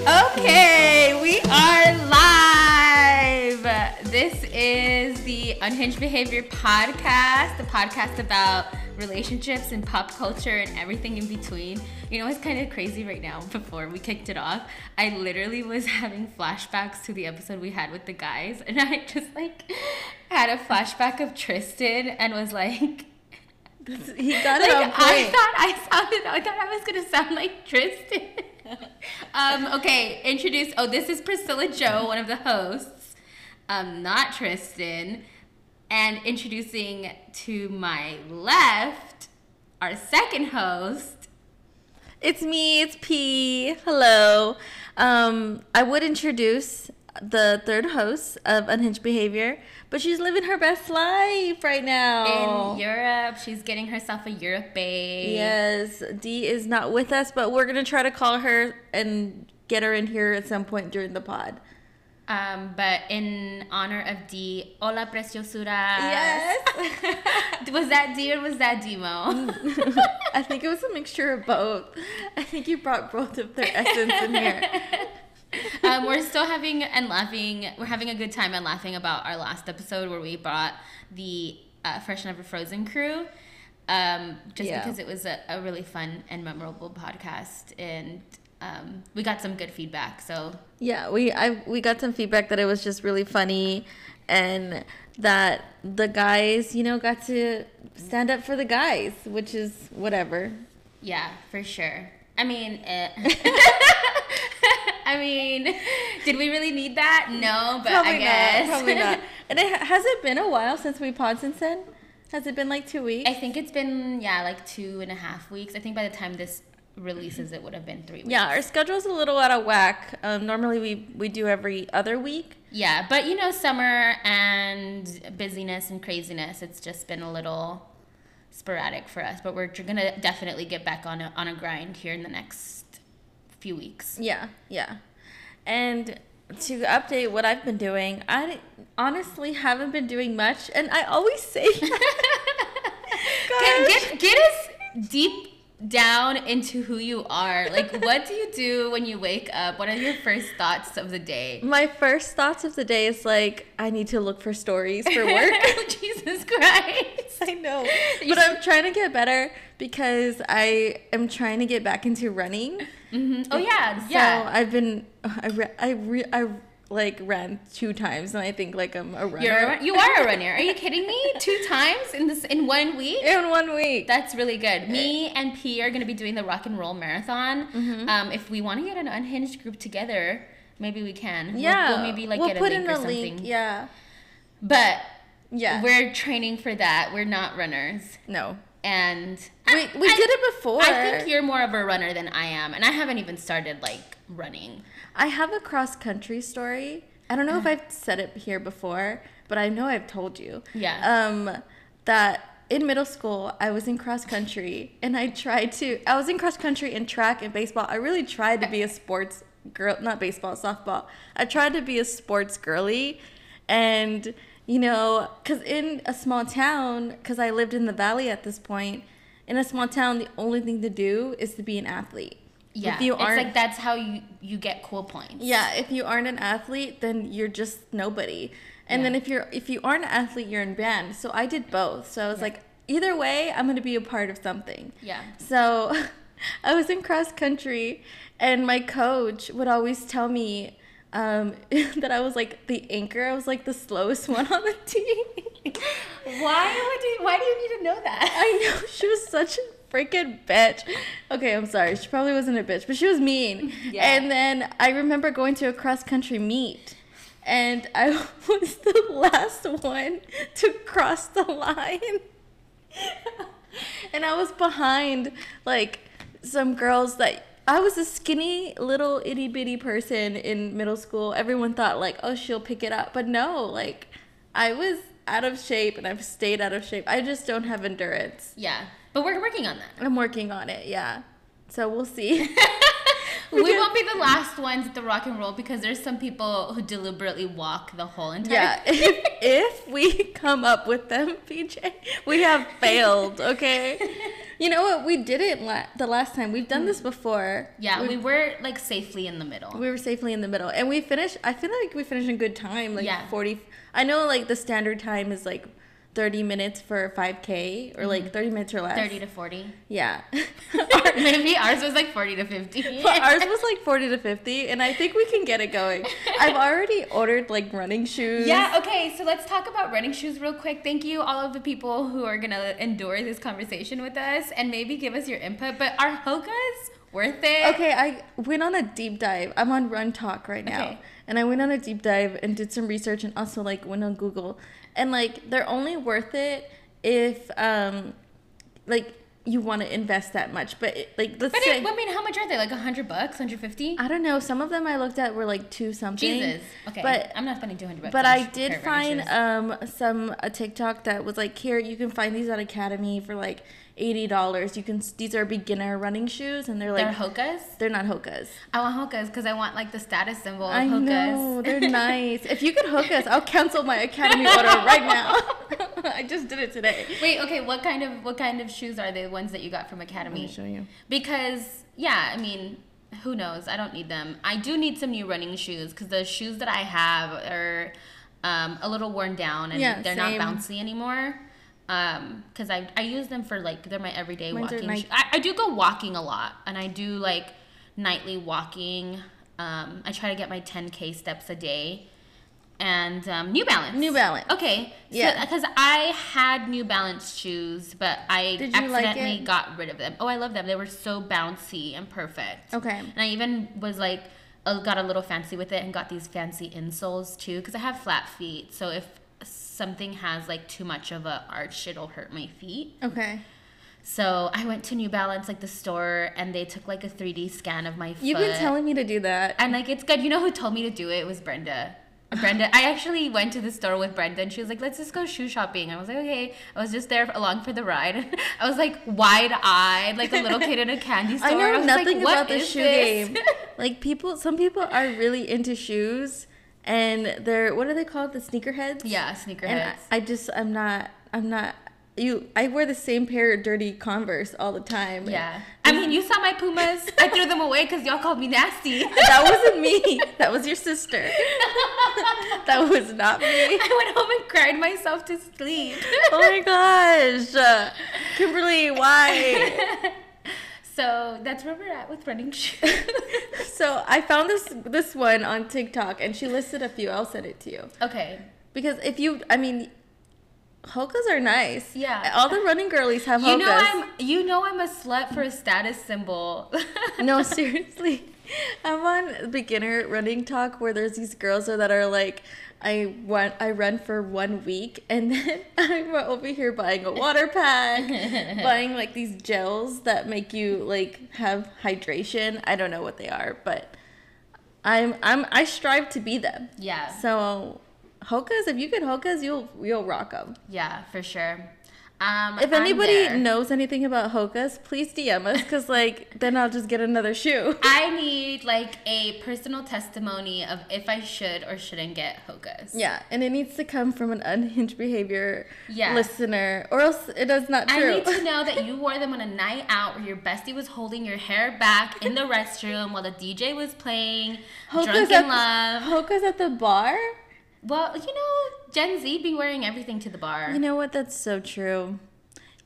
Okay, we are live. This is the Unhinged Behavior podcast, the podcast about relationships and pop culture and everything in between. You know, it's kind of crazy right now. Before we kicked it off, I literally was having flashbacks to the episode we had with the guys, and I just like had a flashback of Tristan and was like, he got it on point. I thought I was gonna sound like Tristan. Okay, introduce. Oh, this is Priscilla Joe, one of the hosts, not Tristan. And introducing to my left, our second host. It's me. It's P. Hello. I would introduce the third host of Unhinged Behavior, but she's living her best life right now. In Europe. She's getting herself a Europe babe. Yes. Dee is not with us, but we're going to try to call her and get her in here at some point during the pod. But in honor of Dee, hola preciosura. Yes. Was that Dee or was that Demo? I think it was a mixture of both. I think you brought both of their essence in here. We're still having a good time and laughing about our last episode where we brought the Fresh Never Frozen crew, because it was a really fun and memorable podcast, and we got some good feedback. So yeah, we got some feedback that it was just really funny, and that the guys, you know, got to stand up for the guys, which is whatever. Yeah, for sure. I mean, did we really need that? No, but probably I guess. Probably not. And has it been a while since we pod since then? Has it been like 2 weeks? I think it's been, like 2.5 weeks. I think by the time this releases, it would have been 3 weeks. Yeah, our schedule's a little out of whack. Normally we do every other week. Yeah, but you know, summer and busyness and craziness, it's just been a little sporadic for us. But we're gonna definitely get back on a grind here in the next few weeks. Yeah. And to update what I've been doing, I honestly haven't been doing much, and I always say get us deep down into who you are. Like, what do you do when you wake up? What are your first thoughts of the day? My first thoughts of the day is like, I need to look for stories for work. Jesus Christ. I know. But I'm trying to get better because I am trying to get back into running. Mm-hmm. Oh, yeah. Yeah. So I ran 2 times, and I think like I'm a runner. You are a runner. Are you kidding me? 2 times in 1 week? In 1 week. That's really good. Me and P are going to be doing the Rock and Roll Marathon. Mm-hmm. If we want to get an Unhinged group together, maybe we can. Yeah. We'll maybe like we'll get a link or something. Link. Yeah. But yeah, we're training for that. We're not runners. No. And we did it before. I think you're more of a runner than I am, and I haven't even started like running. I have a cross-country story. I don't know if I've said it here before, but I know I've told you. Yeah. That in middle school, I was in cross-country, and I was in cross-country and track and baseball. I really tried to be a sports girl, not baseball, softball. I tried to be a sports girly, and, you know, because in a small town, because I lived in the valley at this point, in a small town, the only thing to do is to be an athlete. Yeah, if you aren't, it's like that's how you get cool points. Yeah, if you aren't an athlete, then you're just nobody. And then if you aren't an athlete, you're in band. So I did both. So I was like, either way, I'm going to be a part of something. Yeah. So I was in cross country, and my coach would always tell me that I was like the anchor. I was like the slowest one on the team. Why do you need to know that? I know, she was such a freaking bitch. Okay, I'm sorry. She probably wasn't a bitch, but she was mean. Yeah. And then I remember going to a cross-country meet, and I was the last one to cross the line. And I was behind, like, some girls that... I was a skinny, little, itty-bitty person in middle school. Everyone thought, like, oh, she'll pick it up. But no, like, I was out of shape, and I've stayed out of shape. I just don't have endurance. Yeah. But we're working on that. I'm working on it, yeah. So we'll see. We won't be the last ones at the Rock and Roll, because there's some people who deliberately walk the whole entire... Yeah, if we come up with them, PJ, we have failed, okay? You know what? We did it the last time. We've done this before. Yeah, we were like safely in the middle. We were safely in the middle. And we finished, I feel like we finished in good time. Like 40. I know like the standard time is like 30 minutes for 5K or like 30 minutes or less. 30 to 40. Yeah. Maybe ours was like 40 to 50. But ours was like 40 to 50 and I think we can get it going. I've already ordered like running shoes. Yeah, okay. So let's talk about running shoes real quick. Thank you all of the people who are going to endure this conversation with us and maybe give us your input. But are Hokas worth it? Okay, I went on a deep dive. I'm on Run Talk right now. Okay. And I went on a deep dive and did some research and also like went on Google. And, like, they're only worth it if, like, you want to invest that much. But, let's say... But, I mean, how much are they? Like, $100? $150? I don't know. Some of them I looked at were, like, two something. Jesus. Okay. But I'm not spending $200. But I did find a TikTok that was, like, here, you can find these at Academy for, like, $80. You can. These are beginner running shoes, and they're like... They're Hokas? They're not Hokas. I want Hokas because I want, like, the status symbol of Hokas. I know. They're nice. If you could hook us, I'll cancel my Academy order right now. I just did it today. Wait, okay, what kind of shoes are they, the ones that you got from Academy? Let me show you. Because, yeah, I mean, who knows? I don't need them. I do need some new running shoes because the shoes that I have are a little worn down, and they're not bouncy anymore. Because I use them for, like, they're my everyday walking shoes. I do go walking a lot, and I do, like, nightly walking. I try to get my 10K steps a day. And New Balance. New Balance. Okay. Yeah. Because I had New Balance shoes, but I accidentally got rid of them. Oh, I love them. They were so bouncy and perfect. Okay. And I even was, like, got a little fancy with it and got these fancy insoles, too, because I have flat feet. So if something has like too much of a arch, it'll hurt my feet. Okay. So I went to New Balance, like the store, and they took like a 3D scan of my foot. You've been telling me to do that. And like, it's good. You know who told me to do it? It was Brenda. I actually went to the store with Brenda, and she was like, let's just go shoe shopping. I was like, okay. I was just there along for the ride. I was like wide-eyed, like a little kid in a candy store. I know nothing about the shoe game. Like some people are really into shoes. And they're, what are they called? The sneakerheads? Yeah, sneakerheads. And I wear the same pair of dirty Converse all the time. Yeah. I mean, you saw my Pumas. I threw them away because y'all called me nasty. That wasn't me. That was your sister. That was not me. I went home and cried myself to sleep. Oh my gosh. Kimberly, why? So that's where we're at with running shoes. So I found this one on TikTok, and she listed a few. I'll send it to you. Okay. Because Hokas are nice. Yeah. All the running girlies have Hokas. You know I'm a slut for a status symbol. No, seriously. I'm on beginner running talk where there's these girls that are like, I run for 1 week, and then I'm over here buying a water pack, buying like these gels that make you like have hydration. I don't know what they are, but I strive to be them. Yeah. So Hokas, if you get Hokas, you'll rock them. Yeah, for sure. If anybody knows anything about Hokas, please DM us, because, like, then I'll just get another shoe. I need, like, a personal testimony of if I should or shouldn't get Hokas. Yeah, and it needs to come from an Unhinged Behavior listener, or else it is not true. I need to know that you wore them on a night out where your bestie was holding your hair back in the restroom while the DJ was playing Drunk in Love. Hokas at the bar? Well, you know, Gen Z be wearing everything to the bar. You know what? That's so true.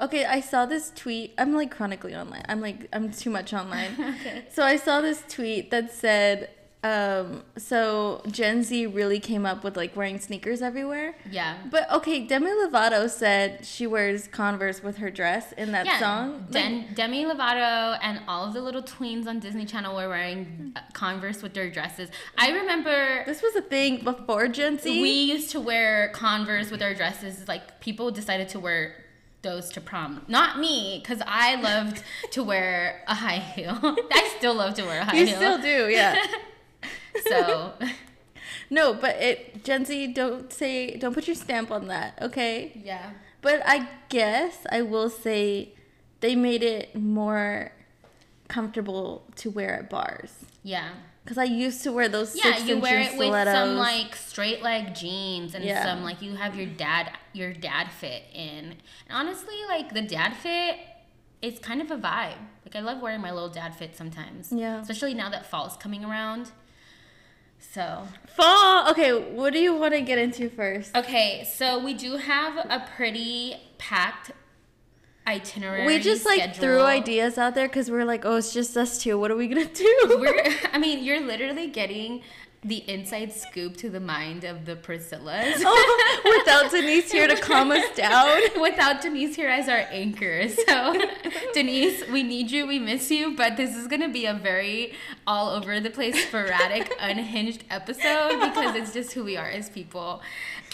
Okay, I saw this tweet. I'm, like, chronically online. I'm too much online. Okay. So I saw this tweet that said, so Gen Z really came up with, like, wearing sneakers everywhere. Yeah. But, okay, Demi Lovato said she wears Converse with her dress in that song. Demi Lovato and all of the little tweens on Disney Channel were wearing Converse with their dresses. I remember... This was a thing before Gen Z. We used to wear Converse with our dresses. Like, people decided to wear those to prom. Not me, because I loved to wear a high heel. I still love to wear a high heel. You still do, yeah. So, no, but Gen Z, don't put your stamp on that, okay? Yeah. But I guess I will say they made it more comfortable to wear at bars. Yeah. Because I used to wear those 6-inch stilettos. Yeah, you wear it with some, like, straight leg jeans and some, like, you have your dad fit in. And honestly, like, the dad fit it's kind of a vibe. Like, I love wearing my little dad fit sometimes. Yeah. Especially now that fall's coming around. So. Fall! Okay, what do you want to get into first? Okay, so we do have a pretty packed itinerary. We just, like, schedule. Threw ideas out there because we're like, oh, it's just us two. What are we going to do? You're literally getting the inside scoop to the mind of the Priscillas. Oh, without Denise here to calm us down. Without Denise here as our anchor. So, Denise, we need you. We miss you. But this is going to be a very all-over-the-place, sporadic, unhinged episode because it's just who we are as people.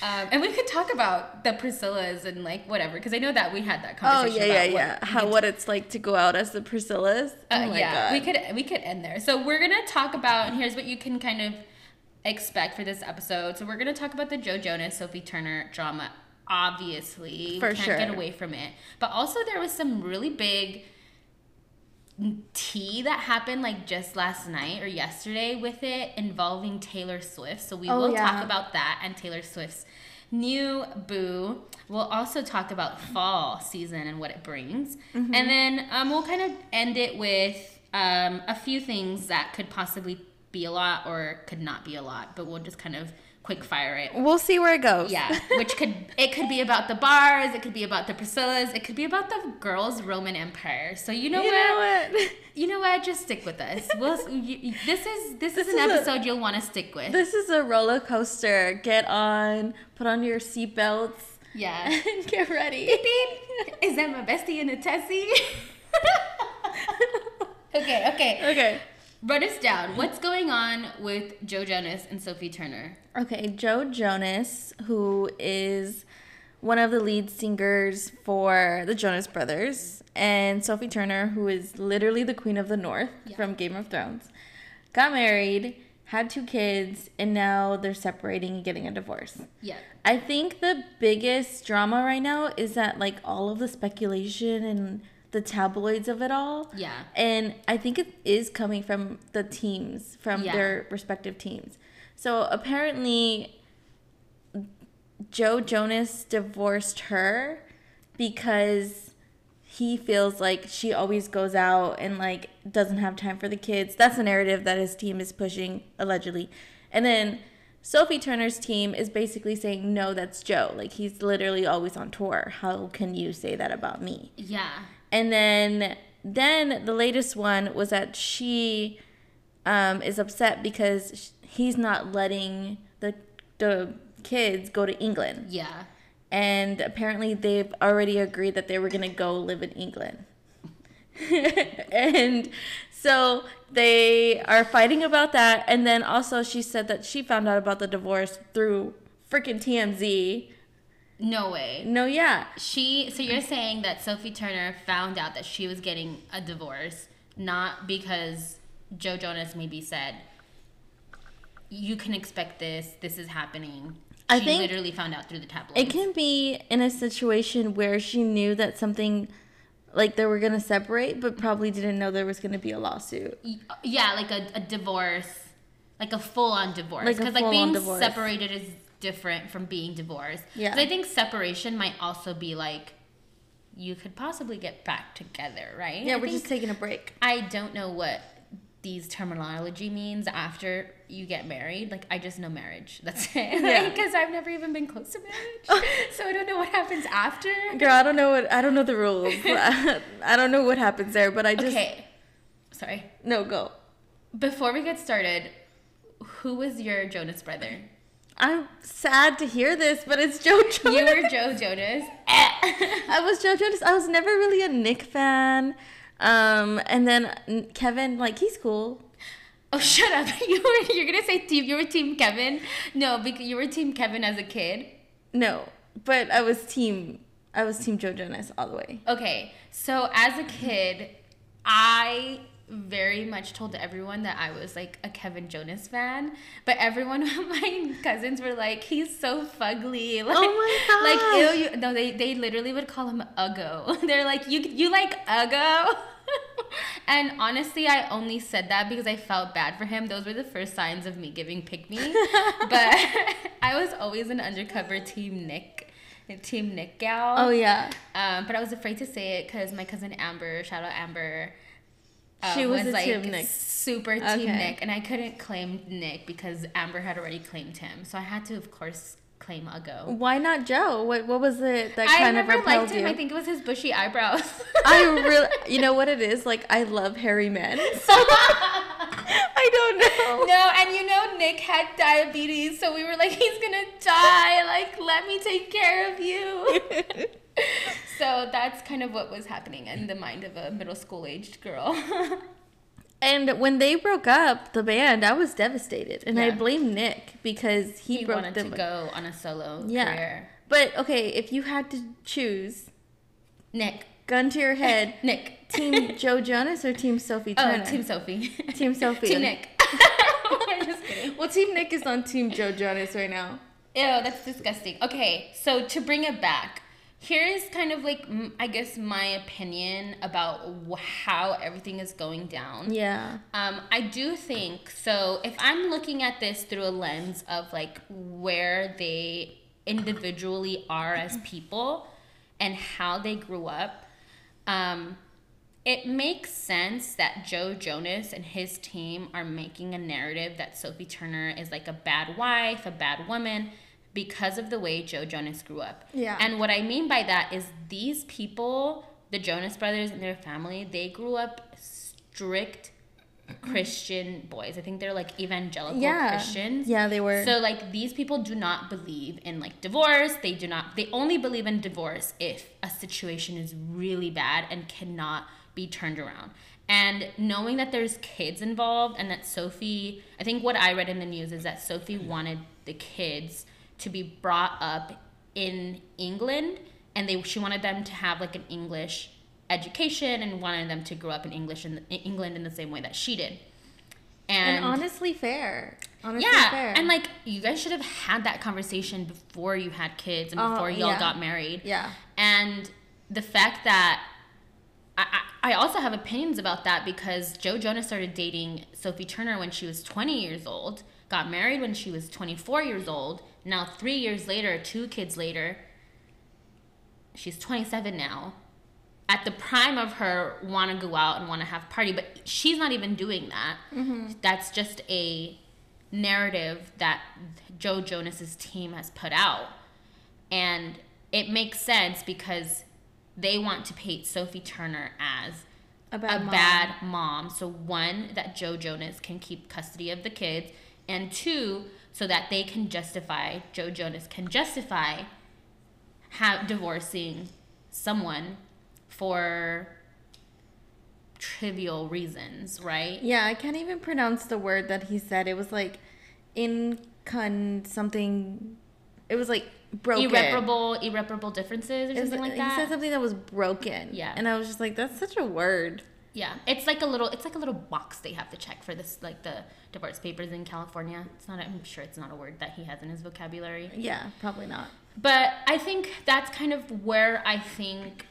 And we could talk about the Priscillas and, like, whatever. Because I know that we had that conversation what it's like to go out as the Priscillas. Oh, my God. We could end there. So, we're going to talk about, and here's what you can kind of expect for this episode. So we're going to talk about the Joe Jonas, Sophie Turner drama, obviously. For sure. Can't get away from it. But also there was some really big tea that happened like just last night or yesterday with it involving Taylor Swift. So we will talk about that and Taylor Swift's new boo. We'll also talk about fall season and what it brings. Mm-hmm. And then we'll kind of end it with a few things that could possibly be a lot or could not be a lot, but we'll just kind of quick fire it. We'll see where it goes. Yeah, it could be about the bars, it could be about the Priscillas, it could be about the girls' Roman Empire. So you know what? Just stick with us. This is an episode you'll want to stick with. This is a roller coaster. Get on, put on your seatbelts. Yeah, and get ready. Beep, beep. Is that my bestie in a tessie? Okay. Run us down. What's going on with Joe Jonas and Sophie Turner? Okay, Joe Jonas, who is one of the lead singers for the Jonas Brothers, and Sophie Turner, who is literally the Queen of the North from Game of Thrones, got married, had 2 kids, and now they're separating and getting a divorce. Yeah. I think the biggest drama right now is that, like, all of the speculation and the tabloids of it all. Yeah. And I think it is coming from the teams, from their respective teams. So apparently Joe Jonas divorced her because he feels like she always goes out and, like, doesn't have time for the kids. That's the narrative that his team is pushing, allegedly. And then Sophie Turner's team is basically saying, no, that's Joe. Like, he's literally always on tour. How can you say that about me? Yeah. And then the latest one was that she is upset because he's not letting the kids go to England. Yeah. And apparently they've already agreed that they were going to go live in England. And so they are fighting about that. And then also she said that she found out about the divorce through freaking TMZ. No way. No, yeah. So you're saying that Sophie Turner found out that she was getting a divorce, not because Joe Jonas maybe said, you can expect this, this is happening. I think literally found out through the tabloids. It can be in a situation where she knew that something, like, they were going to separate, but probably didn't know there was going to be a lawsuit. Yeah, like a divorce, like a full-on divorce. Because, like, being separated is different from being divorced. Yeah. I think separation might also be like, you could possibly get back together, right? Yeah, we're just taking a break. I don't know what these terminology means after you get married. Like, I just know marriage. That's it. Yeah. Because I've never even been close to marriage. So I don't know what happens after. Girl, I don't know the rules. I don't know what happens there, but I just... Okay. Sorry. No, go. Before we get started, who was your Jonas brother? I'm sad to hear this, but it's Joe Jonas. You were Joe Jonas. I was Joe Jonas. I was never really a Nick fan. And then Kevin, like, he's cool. Oh, shut up. You're going to say team. You were team Kevin? No, because you were team Kevin as a kid? No, but I was team Joe Jonas all the way. Okay. So as a kid, I very much told everyone that I was, like, a Kevin Jonas fan, but everyone of my cousins were like, he's so fugly. Like, oh my god! Like, ew, no, they literally would call him Uggo. They're like, you like Uggo? And honestly, I only said that because I felt bad for him. Those were the first signs of me giving pick me. But I was always an undercover team Nick. Team Nick Gal. Oh, yeah. But I was afraid to say it because my cousin Amber, shout out Amber, she was like Team Nick. Super Team Nick. And I couldn't claim Nick because Amber had already claimed him. So I had to, of course, claim Ugo. Why not Joe? What was it that kind of repelled you? I never liked him. I think it was his bushy eyebrows. You know what it is? Like, I love hairy men. So I don't know. No, and you know Nick had diabetes, so we were like, he's gonna die. Like, let me take care of you. So that's kind of what was happening in the mind of a middle school-aged girl. And when they broke up, the band, I was devastated. And I blame Nick because he broke them. He wanted to go on a solo career. But, okay, if you had to choose... Nick. Gun to your head. Nick. Team Joe Jonas or Team Sophie Turner? Oh, Team Sophie. Team Sophie. Team Nick. I'm just kidding. Well, Team Nick is on Team Joe Jonas right now. Ew, that's disgusting. Okay, so to bring it back... Here's kind of like, I guess, my opinion about how everything is going down. Yeah. I do think, so if I'm looking at this through a lens of like where they individually are as people and how they grew up, it makes sense that Joe Jonas and his team are making a narrative that Sophie Turner is like a bad wife, a bad woman, because of the way Joe Jonas grew up. Yeah. And what I mean by that is these people, the Jonas Brothers and their family, they grew up strict Christian boys. I think they're like evangelical Christians. Yeah, they were. So like these people do not believe in like divorce. They only believe in divorce if a situation is really bad and cannot be turned around. And knowing that there's kids involved and that Sophie, I think what I read in the news is that Sophie wanted the kids to be brought up in England, and she wanted them to have like an English education and wanted them to grow up in English in England in the same way that she did. And honestly fair. Fair. And like you guys should have had that conversation before you had kids and before y'all got married. Yeah. And the fact that I also have opinions about that because Joe Jonas started dating Sophie Turner when she was 20 years old, got married when she was 24 years old. Now, 3 years later, 2 kids later, she's 27 now. At the prime of her, want to go out and want to have a party, but she's not even doing that. Mm-hmm. That's just a narrative that Joe Jonas's team has put out. And it makes sense because they want to paint Sophie Turner as a bad mom. So one, that Joe Jonas can keep custody of the kids, and two, so that they can justify divorcing someone for trivial reasons, right? Yeah, I can't even pronounce the word that he said. It was like something. It was like broken. Irreparable differences or something like that. He said something that was broken. Yeah. And I was just like, that's such a word. Yeah, it's like a little box they have to check for this, like the divorce papers in California. I'm sure it's not a word that he has in his vocabulary. Yeah, probably not. But I think that's kind of where I think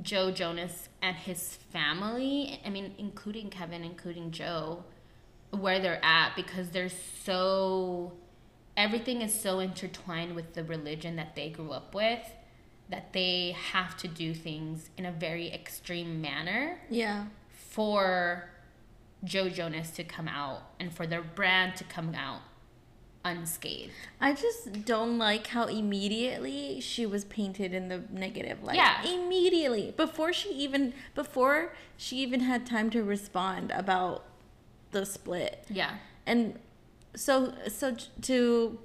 Joe Jonas and his family, I mean, including Kevin, including Joe, where they're at, because they're so, everything is so intertwined with the religion that they grew up with, that they have to do things in a very extreme manner. Yeah. For Joe Jonas to come out and for their brand to come out unscathed. I just don't like how immediately she was painted in the negative light. Yeah. Immediately. Before she even had time to respond about the split. Yeah. And So to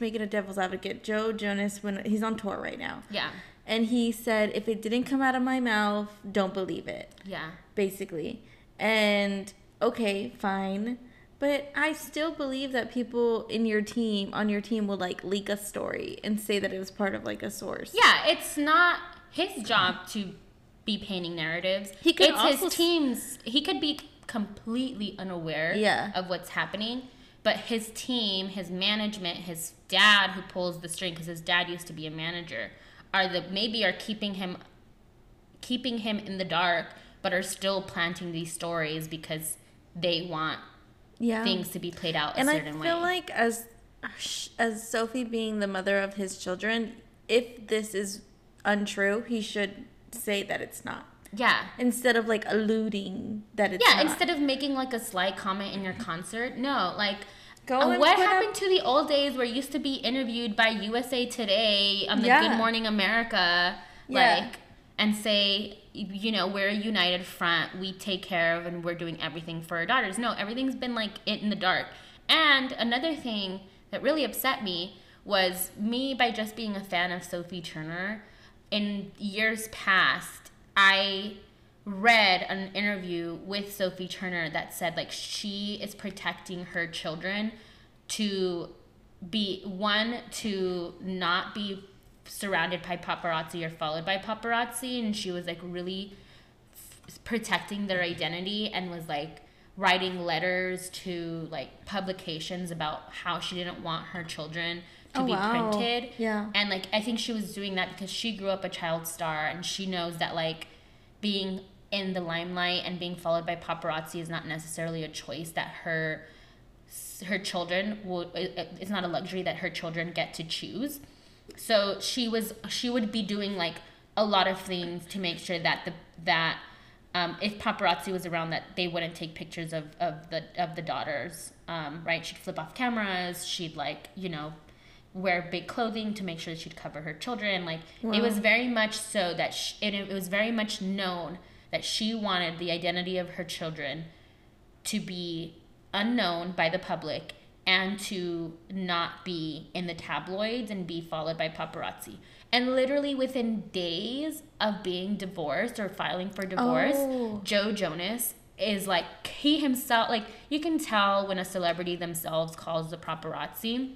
make it a devil's advocate, Joe Jonas, when he's on tour right now. Yeah. And he said, if it didn't come out of my mouth, don't believe it. Yeah. Basically. And okay, fine. But I still believe that people on your team will like leak a story and say that it was part of like a source. Yeah, it's not his job to be painting narratives. He could be completely unaware of what's happening, but his team, his management, his dad who pulls the string because his dad used to be a manager are keeping him in the dark, but are still planting these stories because they want things to be played out a certain way. And I feel like as Sophie being the mother of his children, if this is untrue, he should say that it's not. Yeah. Instead of like alluding that it's not. Yeah, instead of making like a slight comment in your concert. No, like... What happened to the old days where you used to be interviewed by USA Today on the Good Morning America, like, and say, you know, we're a united front, we take care of, and we're doing everything for our daughters. No, everything's been like it in the dark. And another thing that really upset me was me, by just being a fan of Sophie Turner, in years past, I read an interview with Sophie Turner that said like she is protecting her children to be one, to not be surrounded by paparazzi or followed by paparazzi, and she was like really protecting their identity and was like writing letters to like publications about how she didn't want her children to printed. Yeah. And like I think she was doing that because she grew up a child star and she knows that like being in the limelight and being followed by paparazzi is not necessarily a choice that her children will. It's not a luxury that her children get to choose. So she would be doing like a lot of things to make sure that if paparazzi was around, that they wouldn't take pictures of the daughters. Right? She'd flip off cameras. She'd like, you know, wear big clothing to make sure that she'd cover her children. Like It was very much so that it was very much known that she wanted the identity of her children to be unknown by the public and to not be in the tabloids and be followed by paparazzi. And literally within days of being divorced or filing for divorce, Joe Jonas is like, he himself, like you can tell when a celebrity themselves calls the paparazzi.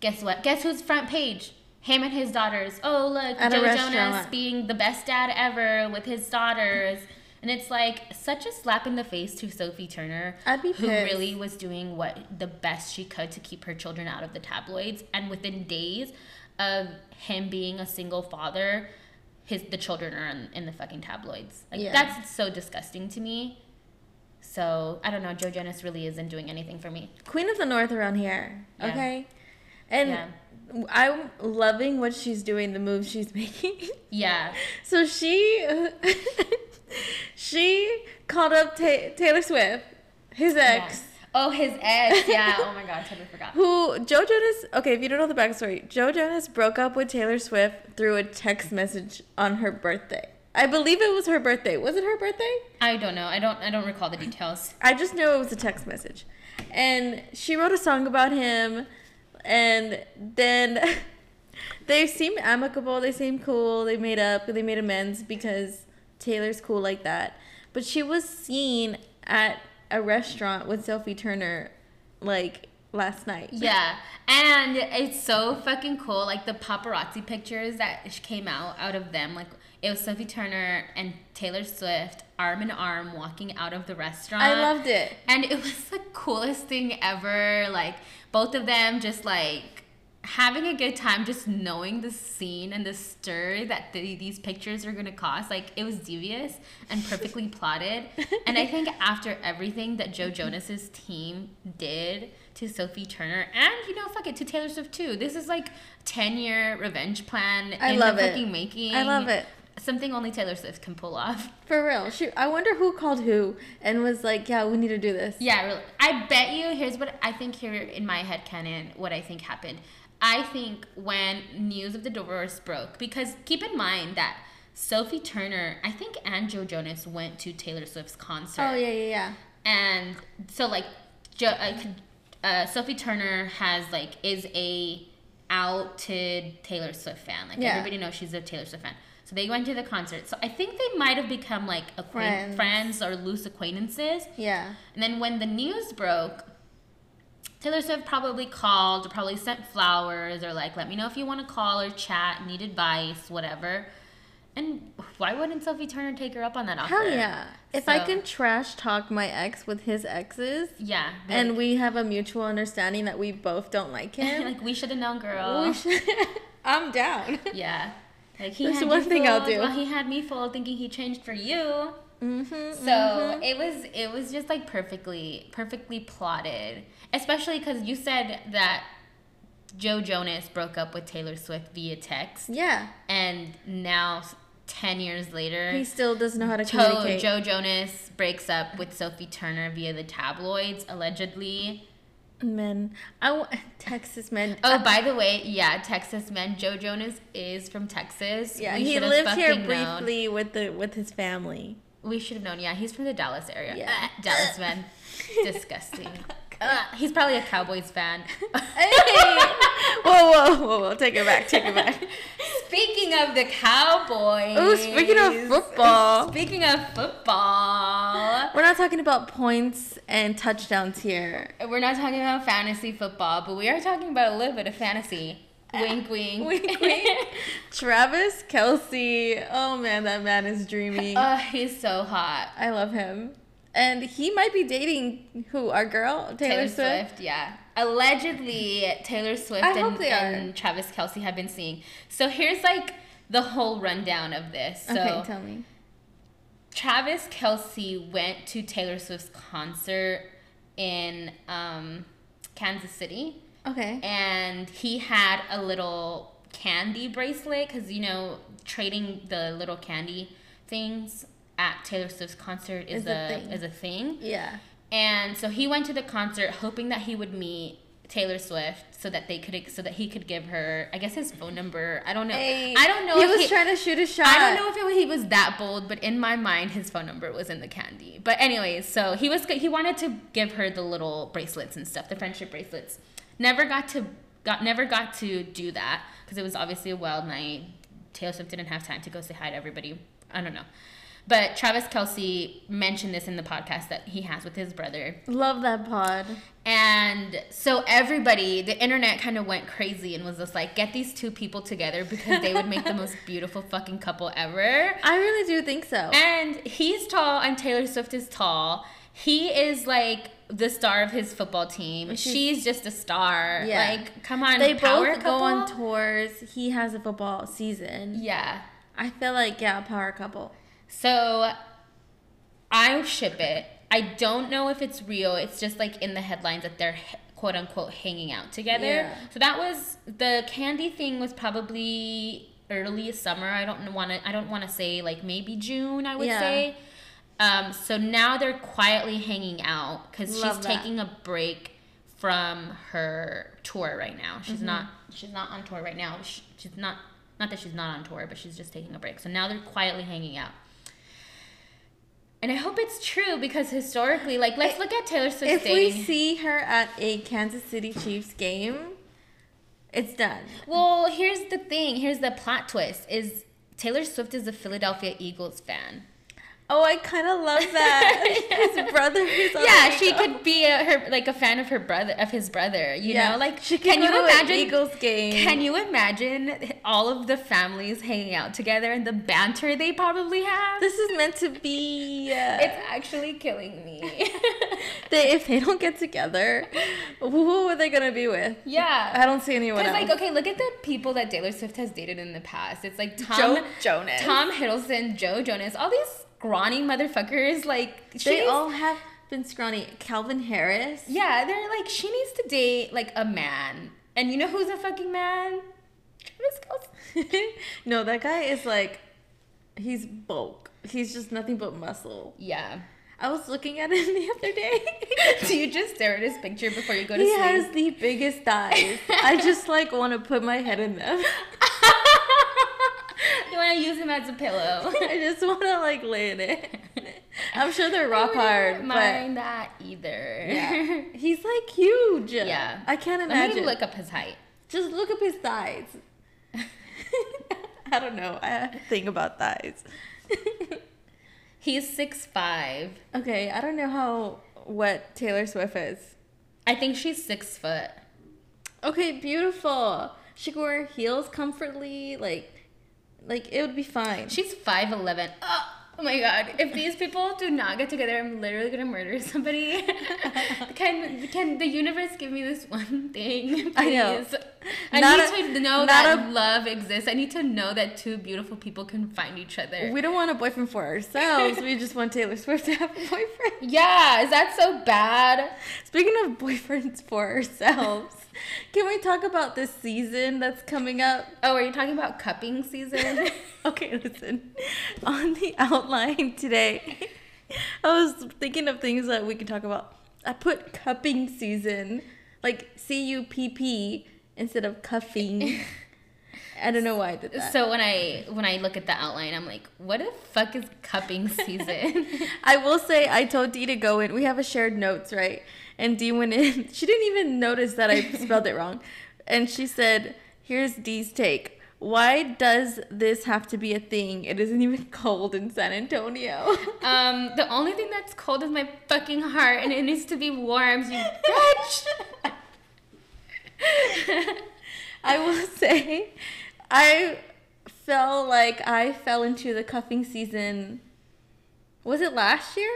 Guess what? Guess who's front page? Him and his daughters. Oh, look, Joe Jonas being the best dad ever with his daughters. And it's like such a slap in the face to Sophie Turner, who really was doing the best she could to keep her children out of the tabloids. And within days of him being a single father, the children are in the fucking tabloids. Like that's so disgusting to me. So I don't know. Joe Jonas really isn't doing anything for me. Queen of the North around here. Yeah. Okay. And I'm loving what she's doing, the moves she's making. Yeah. So she called up Taylor Swift, his ex. Yeah. Oh, his ex. Yeah. Oh, my God. Totally forgot. Who Joe Jonas. Okay, if you don't know the backstory, Joe Jonas broke up with Taylor Swift through a text message on her birthday. I believe it was her birthday. Was it her birthday? I don't know. I don't recall the details. I just know it was a text message. And she wrote a song about him. And then they seem amicable. They seem cool. They made up. They made amends because Taylor's cool like that. But she was seen at a restaurant with Sophie Turner, like, last night. Yeah. And it's so fucking cool. Like, the paparazzi pictures that came out of them, like, it was Sophie Turner and Taylor Swift arm in arm walking out of the restaurant. I loved it. And it was the coolest thing ever. Like, both of them just like having a good time, just knowing the scene and the stir that these pictures are going to cause. Like, it was devious and perfectly plotted. And I think after everything that Joe Jonas's team did to Sophie Turner and, you know, fuck it, to Taylor Swift too, this is like 10-year revenge plan making. I love it. Something only Taylor Swift can pull off. For real. I wonder who called who and was like, yeah, we need to do this. Yeah, really. I bet you, here's what I think here in my headcanon, what I think happened. I think when news of the divorce broke, because keep in mind that Sophie Turner, I think, and Joe Jonas went to Taylor Swift's concert. Oh, yeah. And so, like, Sophie Turner is a outed Taylor Swift fan. Like, everybody knows she's a Taylor Swift fan. So they went to the concert. So I think they might have become like friends or loose acquaintances. Yeah. And then when the news broke, Taylor Swift probably called or probably sent flowers or like, let me know if you want to call or chat, need advice, whatever. And why wouldn't Sophie Turner take her up on that offer? Hell yeah. If I can trash talk my ex with his exes. Yeah. Like, and we have a mutual understanding that we both don't like him. Like, we should have known, girl. I'm down. Yeah. Like, that's one thing I'll do. Well, he had me fooled thinking he changed for you. It was just like perfectly plotted. Especially because you said that Joe Jonas broke up with Taylor Swift via text. Yeah. And now 10 years later, he still doesn't know how to communicate. Joe Jonas breaks up with Sophie Turner via the tabloids, allegedly. Men. Texas men. Oh, by the way, yeah, Texas men. Joe Jonas is from Texas. Yeah, he lived here briefly with his family. We should have known. Yeah, he's from the Dallas area. Yeah. Dallas men. Disgusting. He's probably a Cowboys fan. Hey. Whoa. Take it back. Speaking of the Cowboys. Oh, speaking of football. We're not talking about points and touchdowns here. We're not talking about fantasy football, but we are talking about a little bit of fantasy. Wink, wink. Wink, wink. Travis Kelce. Oh, man, that man is dreamy. Oh, he's so hot. I love him. And he might be dating who? Our girl? Taylor Swift? Yeah. Allegedly, Taylor Swift and Travis Kelce have been seeing. So here's like the whole rundown of this. So, okay, tell me. Travis Kelce went to Taylor Swift's concert in Kansas City. Okay. And he had a little candy bracelet because, you know, trading the little candy things at Taylor Swift's concert is a thing. Yeah. And so he went to the concert hoping that he would meet Taylor Swift so that he could give her, I guess, his phone number. I don't know. Hey, I don't know. He was trying to shoot a shot. I don't know if he was that bold, but in my mind, his phone number was in the candy. But anyways, so he wanted to give her the little bracelets and stuff, the friendship bracelets. Never got to do that because it was obviously a wild night. Taylor Swift didn't have time to go say hi to everybody. I don't know. But Travis Kelce mentioned this in the podcast that he has with his brother. Love that pod. And so everybody, the internet kind of went crazy and was just like, get these two people together because they would make the most beautiful fucking couple ever. I really do think so. And he's tall and Taylor Swift is tall. He is like the star of his football team. She's just a star. Yeah. Like, come on, they both go on tours. He has a football season. Yeah. I feel like, yeah, power couple. So, I ship it. I don't know if it's real. It's just, like, in the headlines that they're, quote-unquote, hanging out together. Yeah. So, that was... The candy thing was probably early summer. I don't want to say, like, maybe June, I would say. So, now they're quietly hanging out because she's taking a break from her tour right now. She's not on tour right now. Not that she's not on tour, but she's just taking a break. So, now they're quietly hanging out. And I hope it's true because historically, like, let's look at Taylor Swift dating. If we see her at a Kansas City Chiefs game, it's done. Well, here's the thing. Here's the plot twist. Is Taylor Swift is a Philadelphia Eagles fan. Oh, I kind of love that. His brother is on. Yeah, she could be a fan of her brother, of his brother. You know, like she can go to an Eagles game. Can you imagine all of the families hanging out together and the banter they probably have? This is meant to be. It's actually killing me. If they don't get together, who are they gonna be with? Yeah, I don't see anyone else. Like, okay, look at the people that Taylor Swift has dated in the past. It's like Joe Jonas, Tom Hiddleston, Joe Jonas, all these scrawny motherfuckers, like they all have been scrawny. Calvin Harris. Yeah, they're like, she needs to date like a man, and you know who's a fucking man? Travis Kelce. No, that guy is like, he's bulk. He's just nothing but muscle. Yeah. I was looking at him the other day. Do you just stare at his picture before you go to sleep? He has the biggest thighs. I just like want to put my head in them. You want to use him as a pillow. I just want to like lay in it. I'm sure they're rock hard. I wouldn't mind that either. Yeah. He's like huge. Yeah. I can't imagine. Let me look up his height. Just look up his thighs. I don't know. I think about thighs. He's 6'5". Okay, I don't know what Taylor Swift is. I think she's 6 foot. Okay, beautiful. She could wear heels comfortly, like, it would be fine. She's 5'11". Oh, my God. If these people do not get together, I'm literally going to murder somebody. Can the universe give me this one thing, please? I know. I need to know that love exists. I need to know that two beautiful people can find each other. We don't want a boyfriend for ourselves. We just want Taylor Swift to have a boyfriend. Yeah. Is that so bad? Speaking of boyfriends for ourselves, Can we talk about this season that's coming up? Oh, are you talking about cupping season? Okay, listen. On the outline today, I was thinking of things that we could talk about. I put cupping season, like C-U-P-P instead of cuffing. I don't know why I did that. So when I look at the outline, I'm like, what the fuck is cupping season? I will say I told Dee to go in. We have a shared notes, right? And Dee went in. She didn't even notice that I spelled it wrong. And she said, here's Dee's take. Why does this have to be a thing? It isn't even cold in San Antonio. The only thing that's cold is my fucking heart, and it needs to be warm, you bitch. I will say, I felt like I fell into the cuffing season. Was it last year?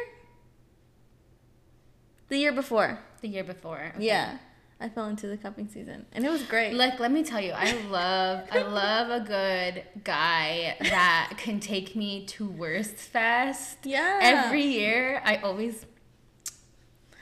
The year before. The year before. Okay. Yeah. I fell into the cupping season, and it was great. Look, let me tell you, I love a good guy that can take me to Worst Fest. Yeah. Every year, I always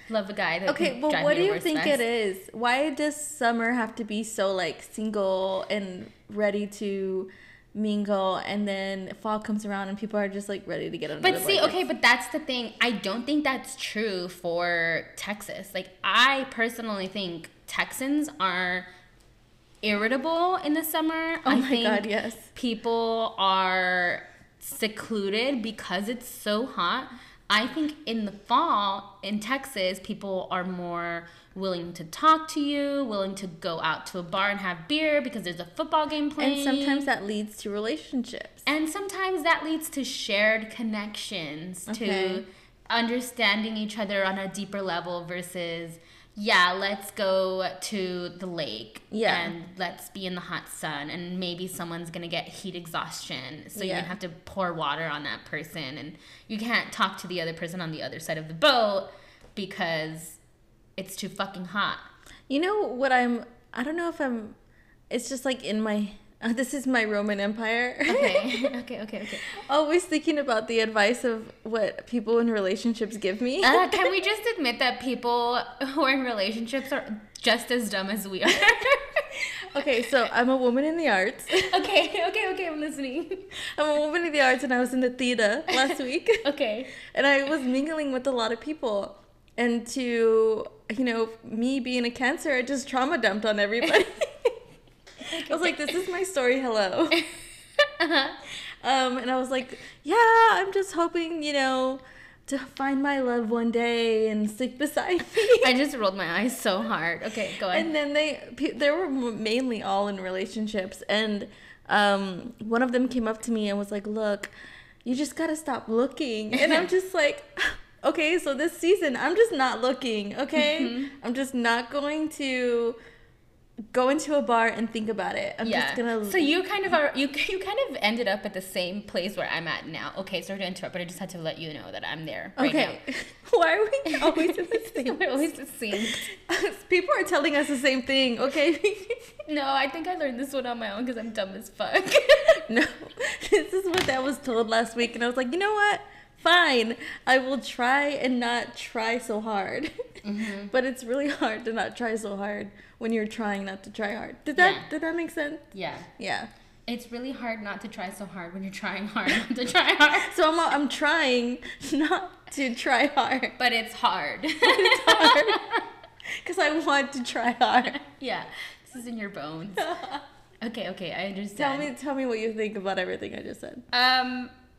love a guy that can drive me to Worst Fest. Okay, but what do you think it is? Why does summer have to be so, like, single and ready to mingle, and then fall comes around and people are just, like, ready to get under the blankets? But see, okay, but that's the thing. I don't think that's true for Texas. Like, I personally think Texans are irritable in the summer. Oh my God, yes. People are secluded because it's so hot. I think in the fall in Texas, people are more willing to talk to you, willing to go out to a bar and have beer because there's a football game playing. And sometimes that leads to relationships. And sometimes that leads to shared connections, to understanding each other on a deeper level versus, yeah, let's go to the lake and let's be in the hot sun, and maybe someone's going to get heat exhaustion, so you have to pour water on that person, and you can't talk to the other person on the other side of the boat because it's too fucking hot. You know what it's just like in my, this is my Roman Empire. Okay. Always thinking about the advice of what people in relationships give me. Can we just admit that people who are in relationships are just as dumb as we are? Okay, so I'm a woman in the arts. Okay, I'm listening. I'm a woman in the arts, and I was in the theater last week. Okay. And I was mingling with a lot of people. And to, me being a Cancer, I just trauma dumped on everybody. I was like, this is my story, hello. And I was like, yeah, I'm just hoping, to find my love one day and sleep beside me. I just rolled my eyes so hard. Okay, go ahead. And then they were mainly all in relationships. And one of them came up to me and was like, look, you just got to stop looking. And I'm just like, okay, so this season, I'm just not looking, okay? Mm-hmm. I'm just not going to go into a bar and think about it. I'm just gonna. So you kind of are. You kind of ended up at the same place where I'm at now. Okay, sorry to interrupt, but I just had to let you know that I'm there right now. Why are we always in the same? We're always the same. People are telling us the same thing. Okay. No, I think I learned this one on my own because I'm dumb as fuck. No, this is what that was told last week, and I was like, you know what? Fine, I will try and not try so hard. Mm-hmm. But it's really hard to not try so hard when you're trying not to try hard. Did that make sense? Yeah. It's really hard not to try so hard when you're trying hard not to try hard. So I'm trying not to try hard. But it's hard. It's hard. Because I want to try hard. Yeah, this is in your bones. Okay, I understand. Tell me what you think about everything I just said.